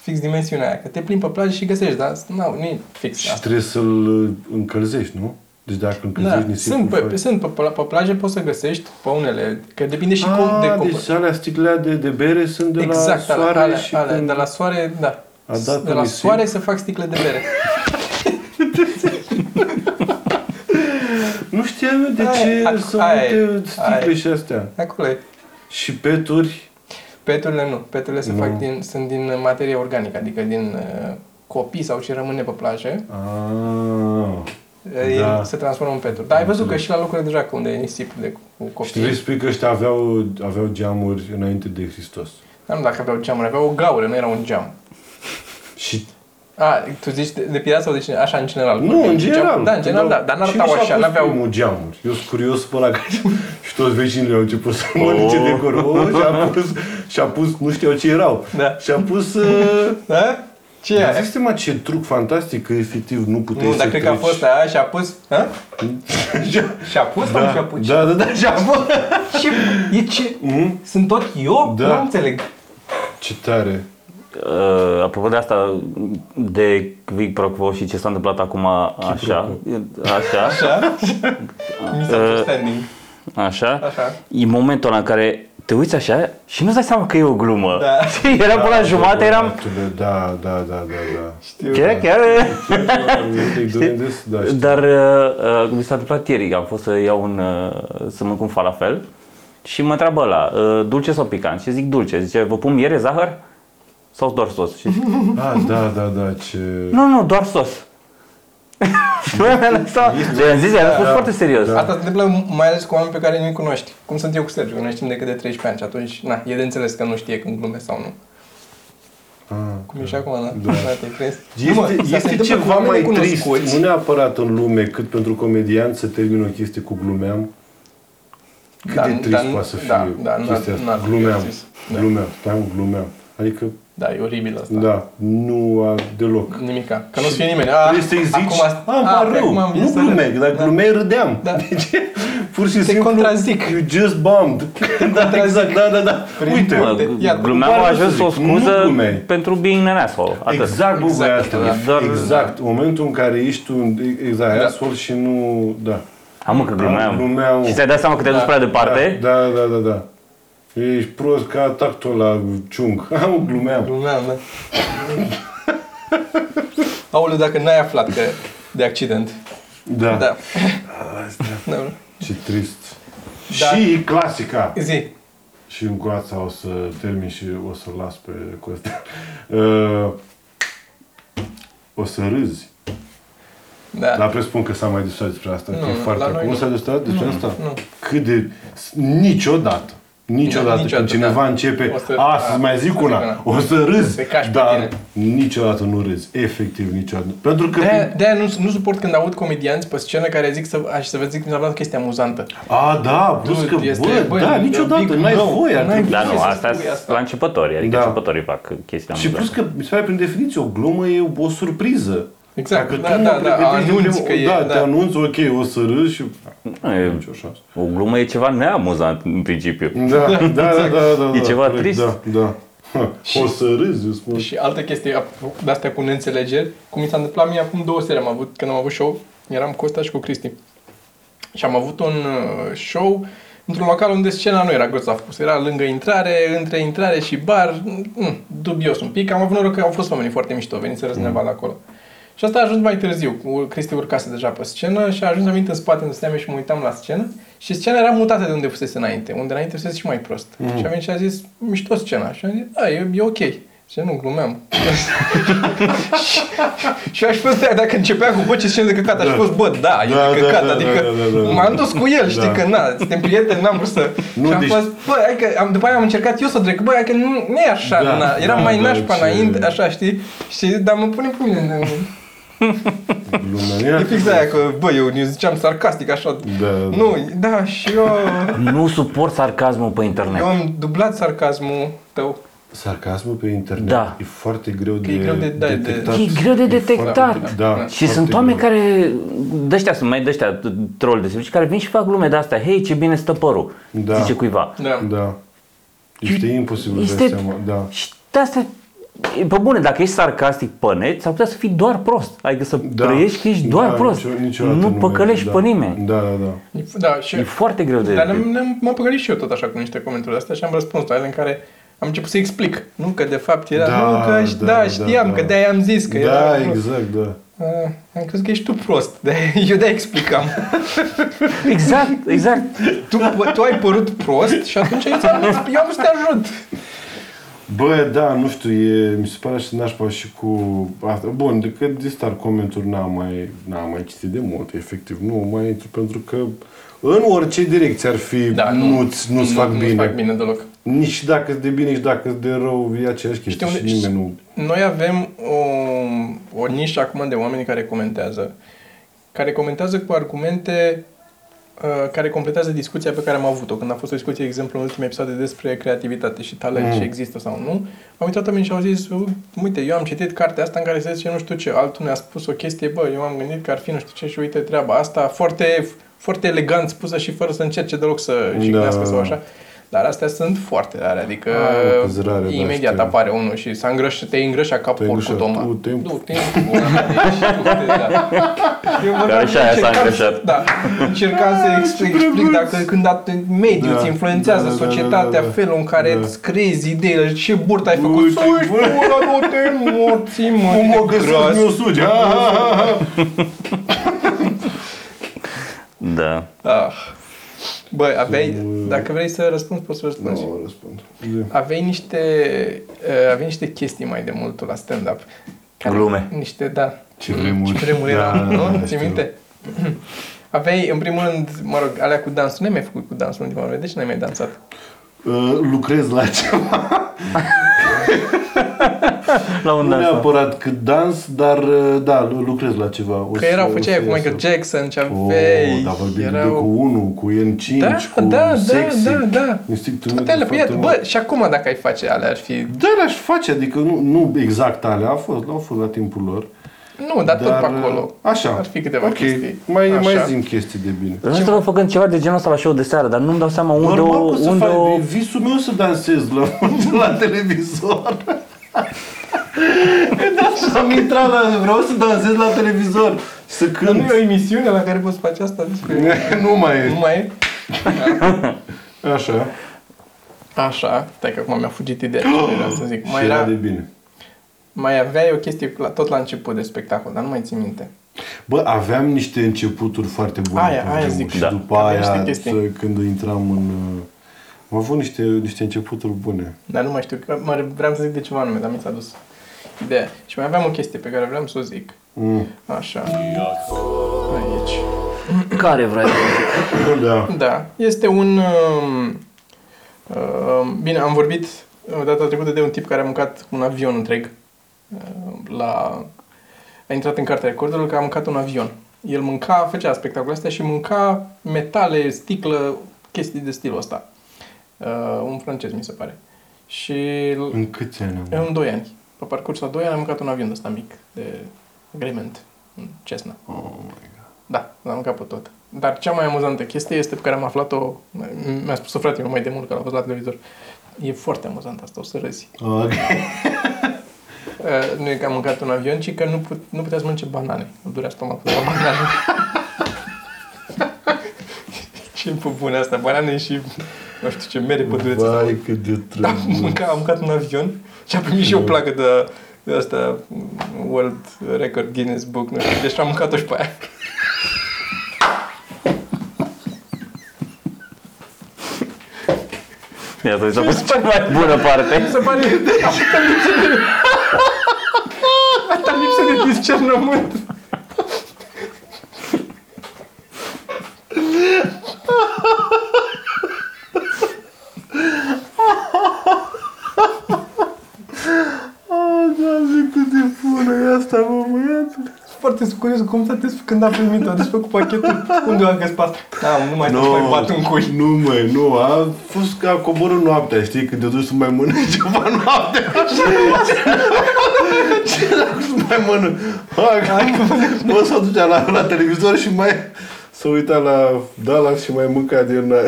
Fix dimensiunea aia, că te plimbi pe plajă și găsești, dar nu e fix. Și asta. Trebuie să-l încălzești, nu? Deci dacă încălzești nisipul... Sunt pe plajă, poți să găsești pe unele, că depinde și cum de copăr. Deci alea sticlea de bere sunt de la soare și... Exact, de la soare, da. De la soare se fac sticle de bere. Nu știam eu de ce sunt multe sticle și astea. Acolo e. Și peturi? Peturile nu. Peturile se fac sunt din materie organică, adică din copii sau ce rămâne pe plajă. Se transformă în peturi. Dar ai văzut că și la lucrurile deja unde e nisip de copii. Și trebuie să spui că ăștia aveau geamuri înainte de Hristos. Dar nu dacă aveau geamuri, aveau o gaură, nu era un geam. Și... tu zici de pirați sau de cine? Așa în general? Nu, în general. Da, în general, da. Dar n-arătau așa, n-aveau... Cine și-a pus geamuri? Eu sunt curios pe ăla care... și toți vecinile au început să mănânce de corvo și-a pus... Nu știu ce erau. Da. Și-a pus... Da? Ce e? Dar zice-mă ce truc fantastic că efectiv nu puteai să treci. Nu, dar cred că a fost aia și-a pus... Ha? Și-a pus sau și-a pus? Da, și-a pus. Ce? E ce? Sunt tot eu? Nu înțeleg. Ce tare. Apropo de asta, de Quid Pro Quo și ce s-a întâmplat acum, așa, e momentul ăla în care te uiți așa și nu-ți dai seama că e o glumă. Da. Era până la jumătate, eram... Da. Știu, chiar? Știu. Dar mi s-a întâmplat ieri, am fost să iau să mănânc un falafel și mă întreabă ăla, dulce sau picant? Și zic dulce. Zice, vă pun miere, zahăr? Sau doar sos? Da, ce... Nu, doar sos. Le-am zis, i-a răspuns foarte serios. Asta se întâmplă mai ales cu oameni pe care nu-i cunoști. Cum sunt eu cu Sergiu, că noi știm decât de 13 ani și atunci, na, e de înțeles că nu știe când glumesc sau nu. Cum e și acum, da? Este ceva mai trist, nu neapărat în lume, cât pentru comedian să termin o chestie cu glumeam. Cât de trist poate să fie chestia asta, glumeam. Adică... Da, e oribil asta. Da, nu deloc. Nimica. Că nu-ți fie nimeni. Trebuie să-i zici, mă rău, nu glumeg, dar glumeai râdeam. Deci, pur și simplu, contrazic. You just bombed. Da, exact, da. Uite, glumeam a ajuns o scuză pentru being an asshole. Exact, băi, asta. Exact, momentul în care ești tu, exact, asshole și nu, da. Amă, că glumeam. Și ți-ai dat seama că te-ai dus prea departe? Da. Ești prost ca atactul la ciung. Glumeam, da. Aoleu, dacă n-ai aflat că de accident. Da. Da. Ce trist. Da. Și clasica. Zi. Și în coața o să termin și o să las pe Costel. O să râzi. Da. Dar presupun că s-a mai discutat despre asta. Nu, nu s-a discutat despre asta? Nu. Cât de... Niciodată. Când cineva începe, să-ți mai zic una, o să râzi, dar niciodată nu râzi. Efectiv, niciodată. Pentru că de-aia nu suport când aud comedianți pe scenă care zic să vă zic că este amuzantă. A, da, plus că, niciodată, n-ai voie. Da, nu, asta la începători, adică începătorii fac chestia amuzantă. Și plus că, mi se pare, prin definiție, o glumă e o surpriză. Exact, te anunți, ok, o să râzi și... O glumă e ceva neamuzant în principiu. Da. E ceva trist. Da. O să râzi, eu spun. Și altă chestie de-astea cu neînțelegeri, cum mi s-a întâmplat mie acum 2 seri, când am avut show, eram cu ăsta și cu Cristi. Și am avut un show într-un local unde scena nu era grozav pusă, era lângă intrare, între intrare și bar, dubios un pic. Am avut noroc că au fost oamenii foarte mișto, veniseră să ne vadă acolo. Și asta a ajuns mai târziu. Cristi urcase deja pe scenă și a ajuns aminte în spate unde stăteam și mă uitam la scenă. Și scena era mutată de unde fusese înainte, unde înainte fusese și mai prost. Și a venit și a zis, mișto scena. Și am zis, da, e ok. Și nu glumeam. Și aș fost, dacă începea cu voce scena de căcat, aș fost, e căcat. Adică m-am dus cu el, știi, că suntem prieteni, n-am vrut să... Și am fost, după aia am încercat eu să trec, că nu e așa, eram mai nașpa înainte, așa, știi? Dar mă pune pe mine. E fix aia că, eu ne ziceam sarcastic așa. Nu, și eu... Nu suport sarcasmul pe internet. Eu am dublat sarcasmul tău. Sarcasmul pe internet? Da. E foarte greu de detectat. E greu de detectat. Da. Și sunt oameni care, de-aștia sunt mai de-aștia troli de servici, care vin și fac glume de-astea. Hei, ce bine stă părul, zice cuiva. Da. Este imposibil de seama. Da. Și de-astea... Pe bune, dacă ești sarcastic pe net, s-ar putea să fii doar prost. Adică să trăiești că ești doar prost. Nu păcălești pe nimeni. Da. Și e foarte greu de... Dar m-am păcălit și eu tot așa cu niște comentarii astea și am răspuns la ele în care am început să explic. Nu că de fapt era... știam că de-aia am zis că era... Da, exact. Am crezut că ești tu prost, eu de-aia explicam. Exact. Tu ai părut prost și atunci eu am să te ajut. Nu știu, mi se pare așa nașpa și cu asta. Bun, decât de star comenturi n-am mai citit de mult, efectiv, nu mai intru, pentru că în orice direcție ar fi, nu-ți fac bine. Nu-ți fac bine deloc. Nici dacă de bine, nici dacă de rău, e aceeași chestie și nimeni nu... Noi avem o nișă acum de oameni care comentează cu argumente care completează discuția pe care am avut-o. Când a fost o discuție, de exemplu, în ultimele episoade despre creativitate și talent, și există sau nu, am uitat oamenii și au zis, uite, eu am citit cartea asta în care se zice nu știu ce, altul ne-a spus o chestie, eu am gândit că ar fi nu știu ce și uite treaba asta, foarte, foarte elegant spusă și fără să încerce deloc să jignească sau așa. Dar astea sunt foarte rare, adică imediat apare unul și te îngrășa capul cu toma. Timpul. Încercam să explic dacă când mediul îți influențează societatea, felul în care îți creezi ideile, ce burtă ai făcut. Să ești bună, nu te morți, mă. Cum mă găsesc, mi-o suge. Da. Aveai, dacă vrei să răspunzi, poți să răspunzi. Nu răspund. Aveai niște chestii mai de mult la stand-up Glume. Niște, da. Ce vremuri. Ce vremuri erau, da, nu? Ții minte? Aveai, în primul rând, mă rog, alea cu dansul. Nu ai mai făcut cu dansul în ultima vreme. De ce n-ai mai dansat? Lucrez la ceva. La un dans. Nu neapărat cât dans, dar da, lucrez la ceva. Că erau, făceai cu Michael Jackson, ce aveai. Da, vorbim erau... cu 1, cu N5, da, cu da, Sexy. Da, da, da. Instinctul meu de fapt, bă, și acum dacă ai face alea ar fi... Da, le-aș face, adică nu exact alea, au fost la timpul lor. Nu, dar tot pe acolo. Așa. Ar fi câteva chestii. Mai zim chestii de bine. Rămâne că făcând ceva de genul ăsta la show de seară, dar nu-mi dau seama unde visul meu să dansez la televizor. Am intrat vreau să dansez la televizor. Să cânt. Nu e o emisiune la care poți face asta? Nu mai e. Da. Așa. Stai că acum mi-a fugit ideea. Și era de bine. Mai aveai o chestie tot la început de spectacol, dar nu mai țin minte. Bă, aveam niște începuturi foarte bune. Aia zic. Și da. După aia, când intram în... Am avut niște începuturi bune. Dar nu mai știu, vreau să zic de ceva anume, dar mi s-a dus ideea. Și mai aveam o chestie pe care vreau să o zic. Așa. Aici. Care vrei să zic? Da. Este un... Bine, am vorbit data trecută de un tip care a mâncat un avion întreg. A intrat în cartea recordurilor că a mâncat un avion. El făcea spectacolul astea și mânca metale, sticlă, chestii de stilul ăsta. Un francez, mi se pare. Și în câți ani? În 2 ani. Pe parcursul a 2 ani a mâncat un avion de ăsta mic, de agrement, un Cessna. Oh my God. Da, l-a mâncat pe tot. Dar cea mai amuzantă chestie este pe care am aflat-o, mi-a spus-o fratele meu mai demult că l-a văzut la televizor. E foarte amuzant asta, o să râzi. Ok. Nu e că am mâncat un avion, ci că nu putea să mănânce banane. Îl durea stomacul de la banane. Ce bune asta, banane și nu știu ce mere pădurețe. Vai, cât de trăguț. Da, am mâncat un avion și am primit și o placă de asta, World Record Guinness Book, nu știu, deci am mâncat-o și pe aia. Iată, mi s-a pus cea mai bună parte. Mi se pare asta lipsă de discernământ. Da, zic cât de bună e asta, mă, băiatul. Foarte curios cum s-a desfăcut când a primit-o. A desfăcut pachetul. Unde a găsit asta? Da, nu mai bat un cui. Nu, a fost ca coboră noaptea, știi? Când te duci să mai mănânci ceva noaptea. Ce dacă să mai mănânc? Bă, s-a ducea la televizor și mai s-a uitat la Dallas și mai mânca din aia.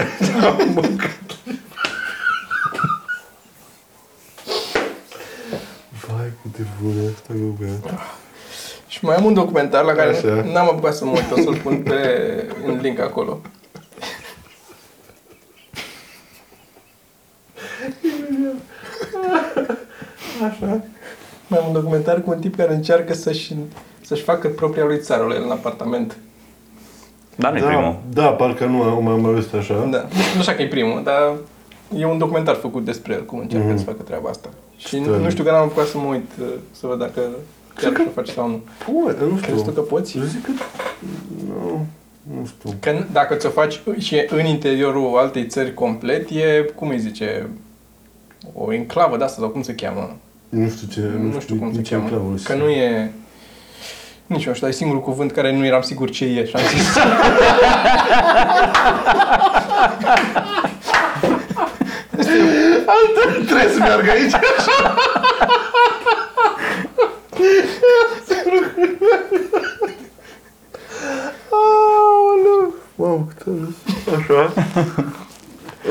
Vai, cât de bună asta, mă, băiatul. Și mai am un documentar la care n-am apucat să mă uit, o să-l pun pe un link acolo. Așa. Mai am un documentar cu un tip care încearcă să-și facă propria lui țară la el în apartament. Dar nu-i primul. Da, parcă nu am auzit așa. Da. Nu așa că e primul, dar e un documentar făcut despre el, cum încearcă să facă treaba asta. Și nu știu că n-am apucat să mă uit, să văd dacă... Chiar că faci sau nu? Nu știu. Crezi tu că poți? Eu zic că... Nu știu. Că dacă ți-o faci și în interiorul altei țări complet, e, cum îi zice, o enclavă de asta sau cum se cheamă? Nu știu cum se cheamă. Enclavă, că nu e... Nici nu știu, dar e singurul cuvânt care nu eram sigur ce e și am zis. Trebuie să meargă aici. Wow, așa.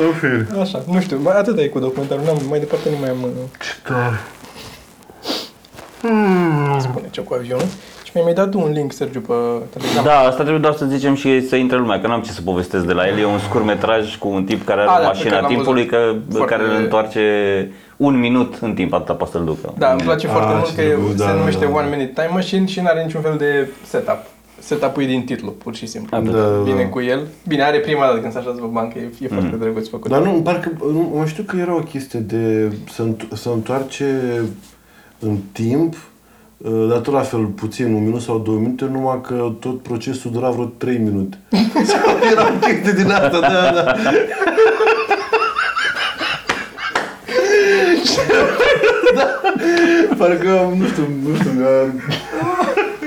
Ofir. Așa, nu știu, atât e cu documentarul, mai departe nu mai am. Ce tare. Spune ce cu avionul. Și mi-ai dat un link, Sergiu, pe Telegram. Da, asta trebuie doar să zicem și să intre lumea, că n-am ce să povestesc de la el. E un scurtmetraj cu un tip care are mașina timpului, care îl întoarce 1 minut în timp, atâta poate să-l ducă. Da, îmi place foarte mult că se numește One Minute Time Machine și n-are niciun fel de setup. Setup-ul e din titlu, pur și simplu. Vine cu el. Bine, are prima dată când s-a așezat pe bancă, e foarte drăguț făcut. Dar nu, parcă, mă știu că era o chestie de să întoarce în timp datora fel puțin, 1 minut sau 2 minute, numai că tot procesul dura vreo 3 minute. Era un pic de din asta, da. Parcă, nu știu,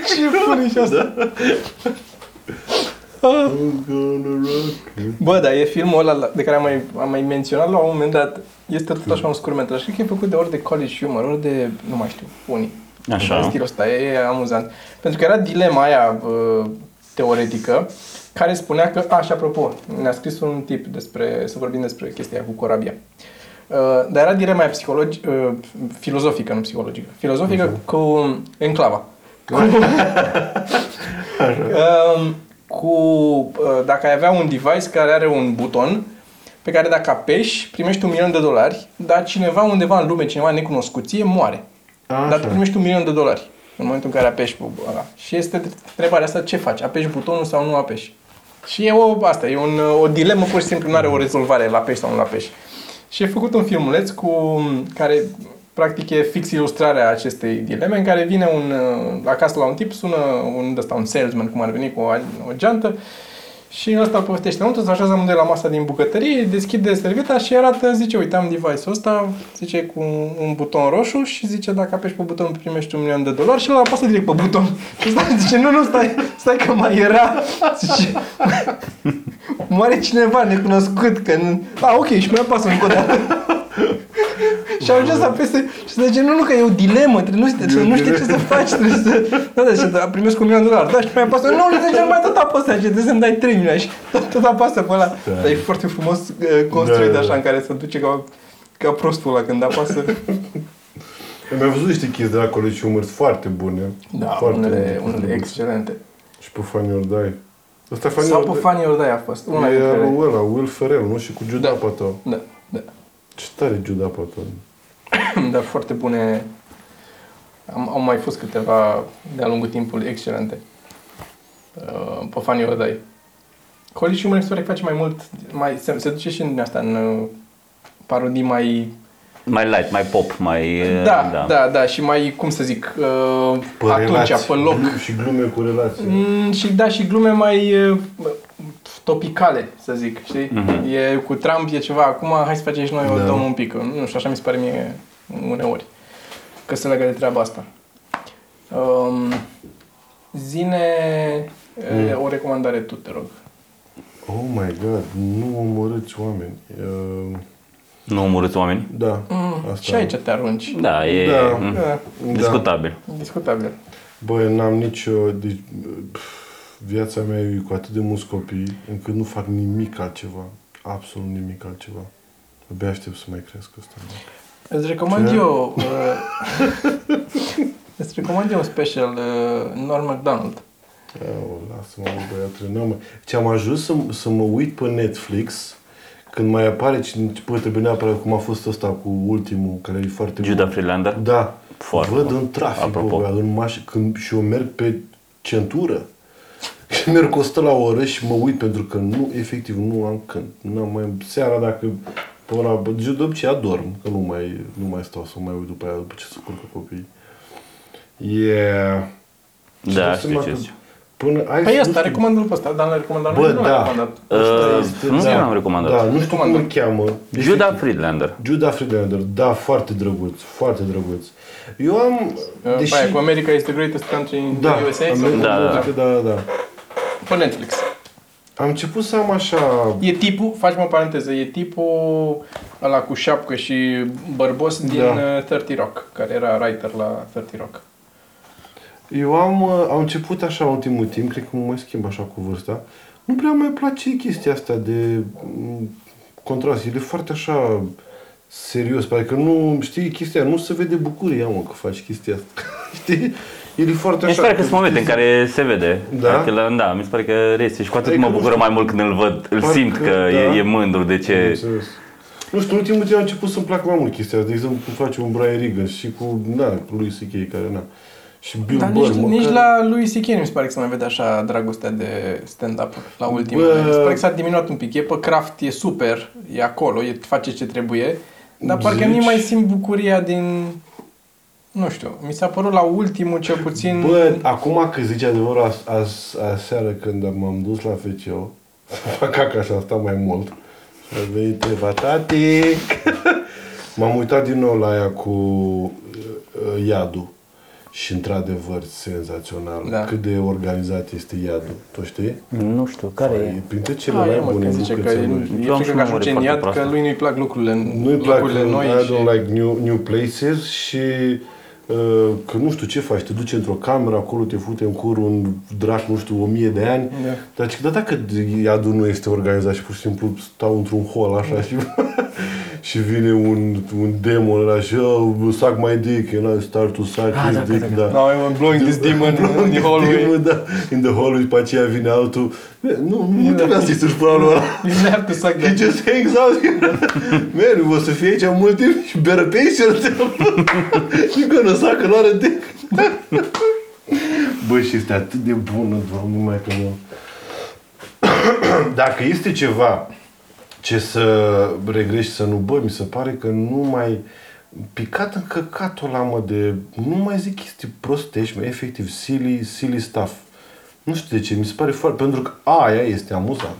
ce funny și asta. Bă, dar e filmul ăla de care am mai menționat la un moment dat. Este tot așa un scurtmetraj. Cred că e făcut de ori de college humor, ori de, nu mai știu, unii. Așa. În stilul ăsta, e amuzant. Pentru că era dilema aia teoretică, care spunea că, și apropo, ne-a scris un tip să vorbim despre chestia cu corabia. Dar era dilema aia filozofică, nu psihologică. Filozofică cu enclava. Dacă ai avea un device care are un buton pe care dacă apeși primești $1 milion, dar cineva undeva în lume, cineva necunoscuție, moare. Așa. Dar tu primești $1 milion în momentul în care apeși ăla. Și este întrebarea asta, ce faci? Apeși butonul sau nu apeși? Și e o dilemă, pur și simplu nu are o rezolvare, la apeși sau nu la apeși. Și e făcut un filmuleț care practic e fix ilustrarea acestei dileme, în care vine acasă la un tip, sună un salesman, cum ar veni, cu o geantă, și ăsta îl povestește. Nu, se așează amândoi la masa din bucătărie, deschide servieta și arată, zice, uite, am device-ul ăsta, zice, cu un buton roșu și zice, dacă apeși pe buton primești $1 milion și ăla apasă direct pe buton. Zice, nu, stai că mai era. Zice, moare cineva necunoscut, că nu... ok, și mai apasă încă o dată. Și au ajuns să apese și să zice, nu, că e o dilemă, nu știi ce să faci, trebuie să... Da, primesc $1 milion, da, și mai apasă, nu mai tot apasă, trebuie să-mi dai 3 milioane și tot apasă pe ăla. Da. Dar e foarte frumos construit, da, așa, în care se duce ca prostul ăla când apasă. Mi-am văzut niște chestii de la colegi și umări foarte bune. Da, foarte unele excelente. Și pe Funny or Die. Sau pe Funny or Die a fost. Era Will Ferrell, nu? Și cu Judah Patton. Da. Ce tare Judah Patton. Dar foarte bune. Au mai fost câteva de-a lungul timpului excelente. Pe Funny or Die. Colegi și umări face mai mult, se duce și în asta, în parodii mai light, mai pop, mai... Da, și mai, cum să zic, pe atunci, relații, pe loc. Și glume cu relații. Și glume mai topicale, să zic, știi? Mm-hmm. E cu Trump, e ceva, acum hai să facem și noi o dăm un pic. Nu știu, așa mi se pare mie uneori, că se legă de treaba asta. O recomandare tu, te rog. Oh my God, nu omorâți oameni. Nu omorâți oameni? Da. Asta și aici te arunci. Da, e discutabil. Discutabil. Bă, n-am nici... Viața mea e cu atât de mulți copii, încât nu fac nimic altceva. Absolut nimic altceva. Abia aștept să mai cresc ăsta. Îți recomand eu... Îți recomand eu un special, Norm MacDonald. Lasă-mă, băiatule. Ce am ajuns să mă uit pe Netflix... Când mai apare, trebuie neapărat, cum a fost ăsta cu ultimul, care e foarte... Judah Friedlander? Da. Foarte văd în trafic, bă, în mașină, și eu merg pe centură. Și merg cu 100 la oră și mă uit, pentru că nu am când. N-am mai... Seara, dacă... de obicei adorm, că nu mai stau să mai uit după aia, după ce se curcă copiii. Da, știu ce zice. Păi ăsta, recomandă-l pe ăsta, dar l-a recomandat. Bă, nu l-am recomandat. Da, nu știu cum îl cheamă. Judah Friedlander. Judah Friedlander, da, foarte drăguț, foarte drăguț. Eu am... cu America is the greatest country in the USA? Da. Pe Netflix. Am început să am așa... E tipul, faci-mă o paranteză, e tipul ăla cu șapcă și bărbos din 30 Rock, care era writer la 30 Rock. Eu am început așa ultimul timp, cred că mă mai schimb așa cu vârsta. Nu prea mai place chestia asta de contrast. El e foarte așa serios, pare că nu, știi, chestia nu se vede bucuria, mă, că faci chestia asta. Știi? El e foarte așa. Mi se pare că sunt momente în care se vede. Da, mi se pare că reiese și cu atât mă bucură mai mult când îl văd, îl simt că e mândru de ce. Nu știu, ultimul timp a început să-mi placă mai mult chestia asta. De exemplu, cum face un Brian Regan și cu, cu Louis C.K. care, și Bill Burr, nici la Louis C.K. nu mi se pare că se mai vede așa dragostea de stand-up la ultimul. Mi se pare că s-a diminuat un pic. E pe craft, e super, e acolo, face ce trebuie, dar parcă nu mai simt bucuria din... nu știu, mi s-a părut la ultimul cel puțin... Bă, acum că zice adevărul, aseară când m-am dus la FCO, caca și am stat mai mult, și a venit Eva, tati! M-am uitat din nou la aia cu iadul. Și într-adevăr, senzațional. Da. Cât de organizat este iadul. Tu știi? Nu știu, care fai, e? Printre cele mai bune bucățe. Eu știu că ajunge în iad, că lui nu-i plac lucrurile noi. Nu-i plac, I don't like new places și că nu știu ce faci, te duci într-o cameră, acolo te fute în cur un drac, nu știu, 1.000 de ani. Da. Dar dacă iadul nu este organizat și pur și simplu stau într-un hol așa și... Și vine un demon ăla și suck my dick, and I start to suck his dick, da. Now I'm blowing this demon in the hallway. Da. In the hallway, după aceea vine altul. Nu trebuia să-i suși până la ăla. He just hangs out here. Man, o să fie aici mult timp și better patient. You gonna suck another dick. Bă, și este atât de bună, doamne, mai că nu. Dacă este ceva... Ce să regreși să nu, bă, mi se pare că nu mai picat în căcatul ăla, mă, de... Nu mai zic chestii prostești, mă, efectiv, silly stuff. Nu știu de ce, mi se pare foarte... Pentru că aia este amuzant.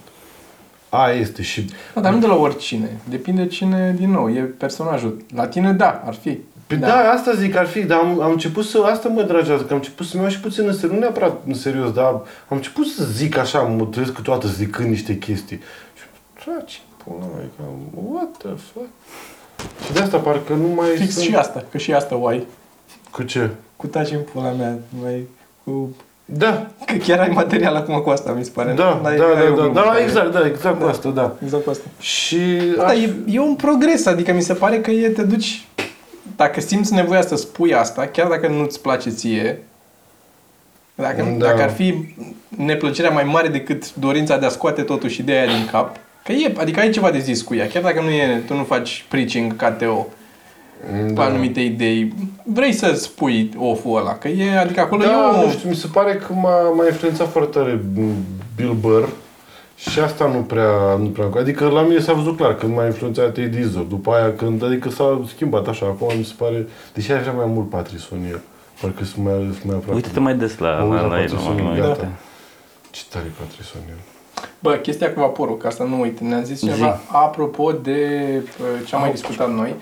Aia este și... Da, dar nu de la oricine. Depinde cine, din nou, e personajul. La tine, da, ar fi. Da, asta zic, ar fi, dar am început să... Asta mă dragează, că am început să-mi iau și puțin în serios, nu neapărat în serios, dar am început să zic așa, mă trăiesc câteodată zicând niște chestii. Și what the fuck? Și de asta parcă nu mai... Fix sunt... și asta, că și asta o ai. Cu ce? Cu taci în pula mea, mai cu... Da. Că chiar ai material acum cu asta, mi se pare. Da, exact cu asta. Și... Da, e un progres, adică mi se pare că te duci... Dacă simți nevoia să spui asta, chiar dacă nu-ți place ție, dacă ar fi neplăcerea mai mare decât dorința de a scoate totuși ideea din cap, că e, adică ai ceva de zis cu ea, chiar dacă nu e, tu nu faci preaching ca teo pe anumite idei, vrei să spui off-ul ăla, că e, adică acolo nu știu, mi se pare că m-a influențat foarte tare Bill Burr și asta nu prea, adică la mine s-a văzut clar că m-a influențat Ed Izzor, după aia când, adică s-a schimbat așa, acum mi se pare, deși aș vrea mai mult Patrice O'Neal, parcă sunt mai aproape. Uite-te mai des la el, gata. Ce tare Patrice O'Neal. Bă, chestia cu vaporul, că asta nu uit, ne-a zis cineva, apropo de ce am mai discutat noi,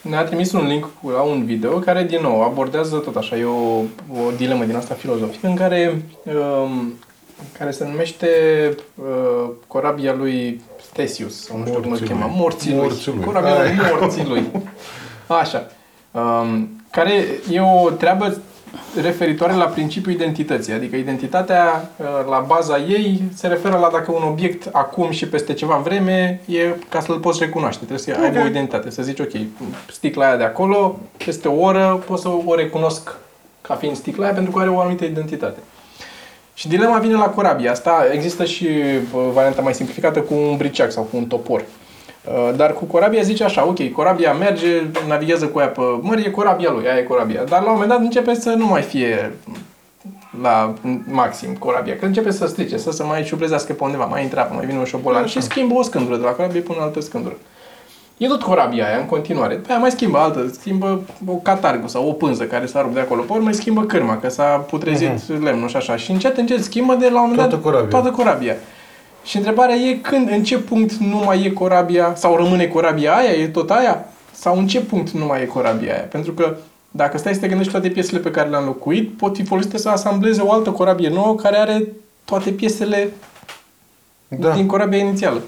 ne-a trimis un link la un video care, din nou, abordează tot așa, e o dilemă din asta filozofică, în care se numește corabia lui Theseus, nu știu cum îl chema, morții lui. Corabia lui morții lui. Așa, care e o treabă referitoare la principiul identității, adică identitatea la baza ei se referă la dacă un obiect acum și peste ceva vreme e ca să-l poți recunoaște, trebuie să ai o identitate, să zici ok, sticla aia de acolo, peste o oră pot să o recunosc ca fiind sticla aia pentru că are o anumită identitate. Și dilema vine la corabia asta, există și varianta mai simplificată cu un briceac sau cu un topor. Dar cu corabia zice așa, ok, corabia merge, navighează cu ea pe mări, e corabia lui, aia e corabia. Dar la un moment dat începe să nu mai fie la maxim corabia, că începe să strice, să se mai ciublezească pe undeva, mai intră apă, mai vine un șobolan și schimbă o scândură de la corabie până la altă scândură. E tot corabia aia în continuare, pe aia mai schimbă altă, schimbă o catargă sau o pânză care s-a rupt de acolo, pe urmă schimbă cârma, că s-a putrezit lemnul și așa. Și încet schimbă de la un moment dat toată corabia. Și întrebarea e în ce punct nu mai e corabia, sau rămâne corabia aia, e tot aia? Sau în ce punct nu mai e corabia aia? Pentru că dacă stai să te gândești toate piesele pe care le-am locuit, pot fi folosite să asambleze o altă corabie nouă care are toate piesele din corabia inițială.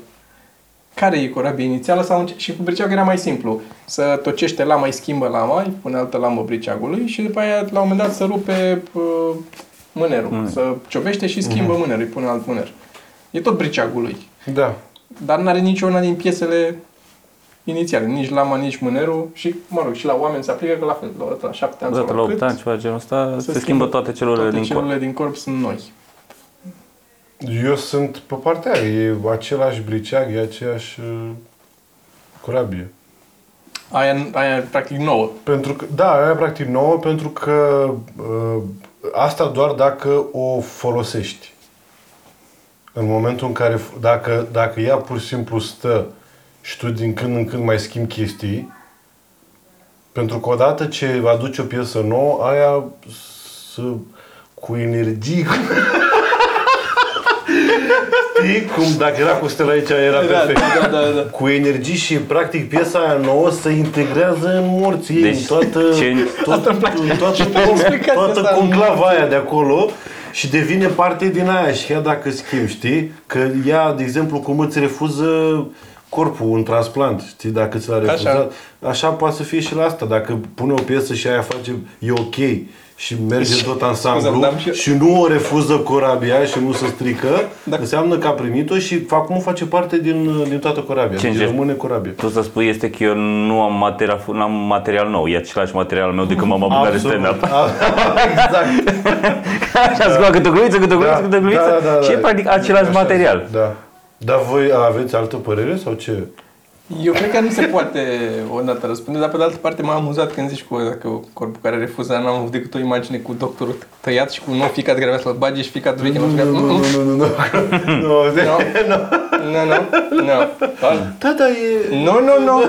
Care e corabia inițială? Și cu briceagul era mai simplu. Să tocește lama, îi schimbă lama, îi pune altă lamă briceagului și după aia la un moment dat să rupe mânerul. Să ciovește și schimbă mânerul, îi pune alt mâner. E tot briceagul lui. Da. Dar n-are nici una din piesele inițiale. Nici lama, nici mânerul. Și, mă rog, și la oameni se aplică că la fel. La odată la 7 ani sau la cât. Ceva genul ăsta, se schimbă toate celulele din corp. Toate celulele din corp sunt noi. Eu sunt pe partea aia. E același briceag, e aceeași corabie. Aia practic nouă. Pentru că, da, aia practic nouă pentru că asta doar dacă o folosești. În momentul în care, dacă ea pur și simplu stă și tu din când în când mai schimbi chestii, Pentru că odată ce aduci o piesă nouă, aia cu energie... Știi? Cum dacă era cu Stella aici, era perfect. Da. Cu energie și, practic, piesa aia nouă se integrează în morții ei, deci, toată conclava aia de acolo. Și devine parte din aia și ea dacă schimbi, știi? Că ea, de exemplu, cum îți refuză corpul, un transplant, știi? Dacă ți l-a refuzat, așa poate să fie și la asta. Dacă pune o piesă și aia face, e ok și merge tot ansamblu și nu o refuză corabia și nu se strică, înseamnă că a primit-o și acum face parte din toată corabia. Deci rămâne corabia. Tot să spui este că eu nu am material nou, e același material meu de când m-am apucat de stand-up. Exact. Așa, scoa câte o gluiță și e practic același material. Da. Dar voi aveți altă părere sau ce? Eu cred că nu se poate odată răspunde, dar pe de altă parte m-a amuzat când zici că corpul care refuză, n-am avut decât o imagine cu doctorul tăiat și cu un nou ficat care vrea să-l bage și ficatul vechi. Nu. Tata e... Nu.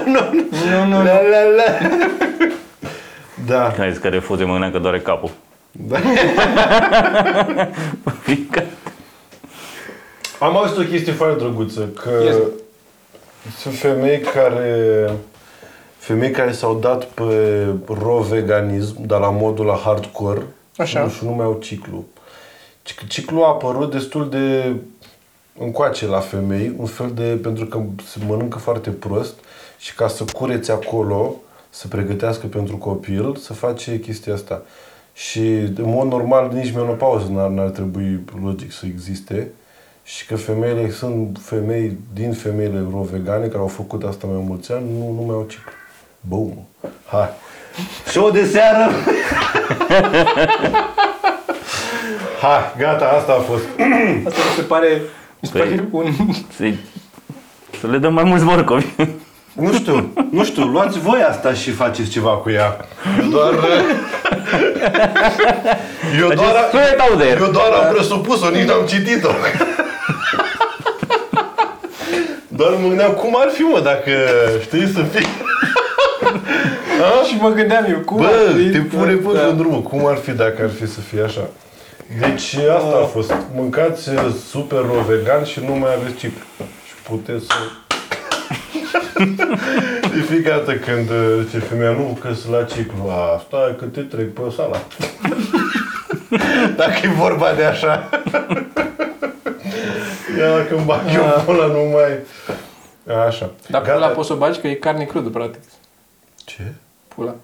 Da. Când ai zis că refuză, mă gândeam că doare capul. Da. Ficat. Am auzit o chestie foarte drăguță, că... Sunt femei care s-au dat pe raw veganism, dar la modul la hardcore. Așa. Și nu mai au ciclu. Ciclul a apărut destul de încoace la femei, un fel de, pentru că se mănâncă foarte prost și ca să cureți acolo, să pregătească pentru copil, să face chestia asta. Și în mod normal nici menopauză n-ar trebui logic să existe. Și că femeile sunt femei din femeile euro-vegane care au făcut asta mai mulți ani, nu mai au ciclu. Bum! Hai! Show de seară! Hai! Gata, asta a fost. Asta mi se pare... Să le dăm mai mulți morcovi. Nu știu, luați voi asta și faceți ceva cu ea. Eu doar am presupus-o, nici n-am citit-o. Doar mă gândeam cum ar fi, mă, dacă știi să fii. Și mă gândeam eu, cum ar fi? Te pune pe drumul, cum ar fi dacă ar fi să fie așa. Deci asta a fost. Mâncați super vegan și nu mai aveți ciclu. Și puteți să... De fiecare dată când ce femeia nu că-s la ciclu, stai că te trec pe sala. Dacă e vorba de așa. Ia dacă-mi bag eu pula, nu mai... Așa. Dar pula poți să o bagi că e carne crudă, practic. Ce? Pula.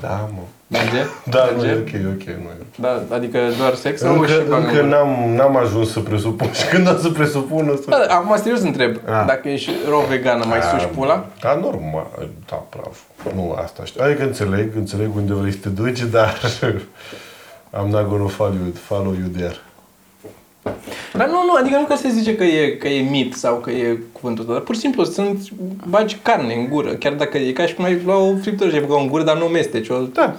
Da, mă. Da, e ok, nu e. Da, adică doar sex sau și bani? Încă n-am ajuns să presupun și când o să presupun o să... Da, acum serios întreb, dacă ești ro-vegană, mai suși pula? Da, normal, da, bravo. Nu, asta știu. Adică înțeleg unde vrei să te duci, dar... I'm not gonna follow you there. Dar nu, adică nu că se zice că e mit sau că e cuvântul ăsta, dar pur și simplu să-ți bagi carne în gură, chiar dacă e ca și cum ai lua o friptură și ai băgat în gură, dar nu o mesteci. Da,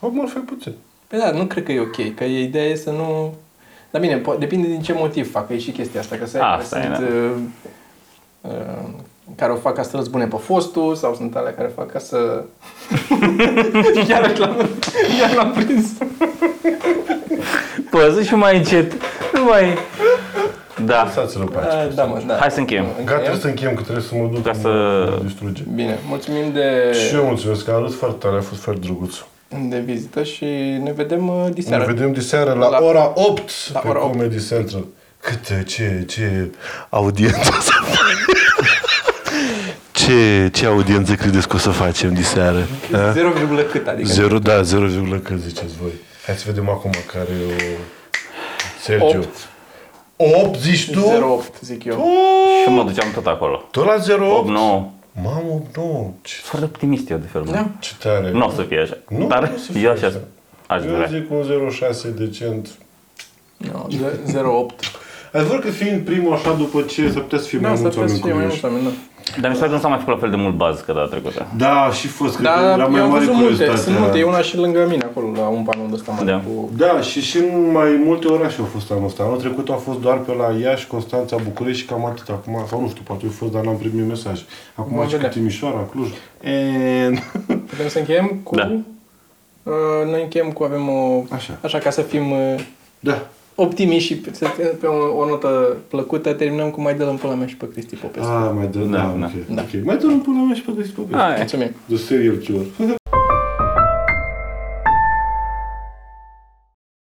omul fie puțin. Păi da, nu cred că e ok, că ideea e să nu... Dar bine, depinde din ce motiv fac, că e și chestia asta, că care o fac ca să răzbune pe fostul, sau sunt alea care fac ca să... Iar l-am prins. Păi, și mai încet. Nu mai... Da. Da. Hai să încheiem. Gata, trebuie să încheiem, că trebuie să mă duc ca să mă distruge. Bine, mulțumim de... Și eu mulțumesc, că a arătat foarte tare, a fost foarte drăguț. De vizită și ne vedem diseară. Ne vedem diseară la ora 8 pe Comedy Central. Ce audiență o să facem? Ce audiență credeți că o să facem diseară? 0, cât adică? 0, da, 0, cât ziceți voi. Hai să vedem acum care e Sergiu. 8, zici tu? 08, zic eu. Și mă duceam tot acolo. Tot la 08? 8-9. Mamă, 8-9. Foarte optimist eu de felul meu. Ce tare. Nu o să fie așa. Nu, dar eu așa aș vrea. Eu zic un 06 decent. 08. Ai vrut că fiind primul așa după ce s-ar putea să fie mai mulți oameni. Dar mi se pare că nu s-a mai făcut la fel de mult bază ca data trecută. Da, și fost, cred că era mai mare curiozitate. Sunt multe, e una și lângă mine acolo, la un panou ăsta mare. Da, cu... da și în mai multe orașe au fost anul ăsta. Anul trecut au fost doar pe la Iași, Constanța, București și cam atât. Acum, sau nu știu, poate au fost, dar n-am primit mesaj. Acum aici cu Timișoara, Cluj. And... Putem să încheiem cu... Da. Noi încheiem cu, avem o... Așa. Așa, ca să fim... Da. Optimiști și pe o notă plăcută, terminăm cu mai dă-l-mi pula mea și pe Cristi Popescu. Ah, mai dă-l-mi pula mea și pe Cristi Popescu. Mulțumim. The serial killer.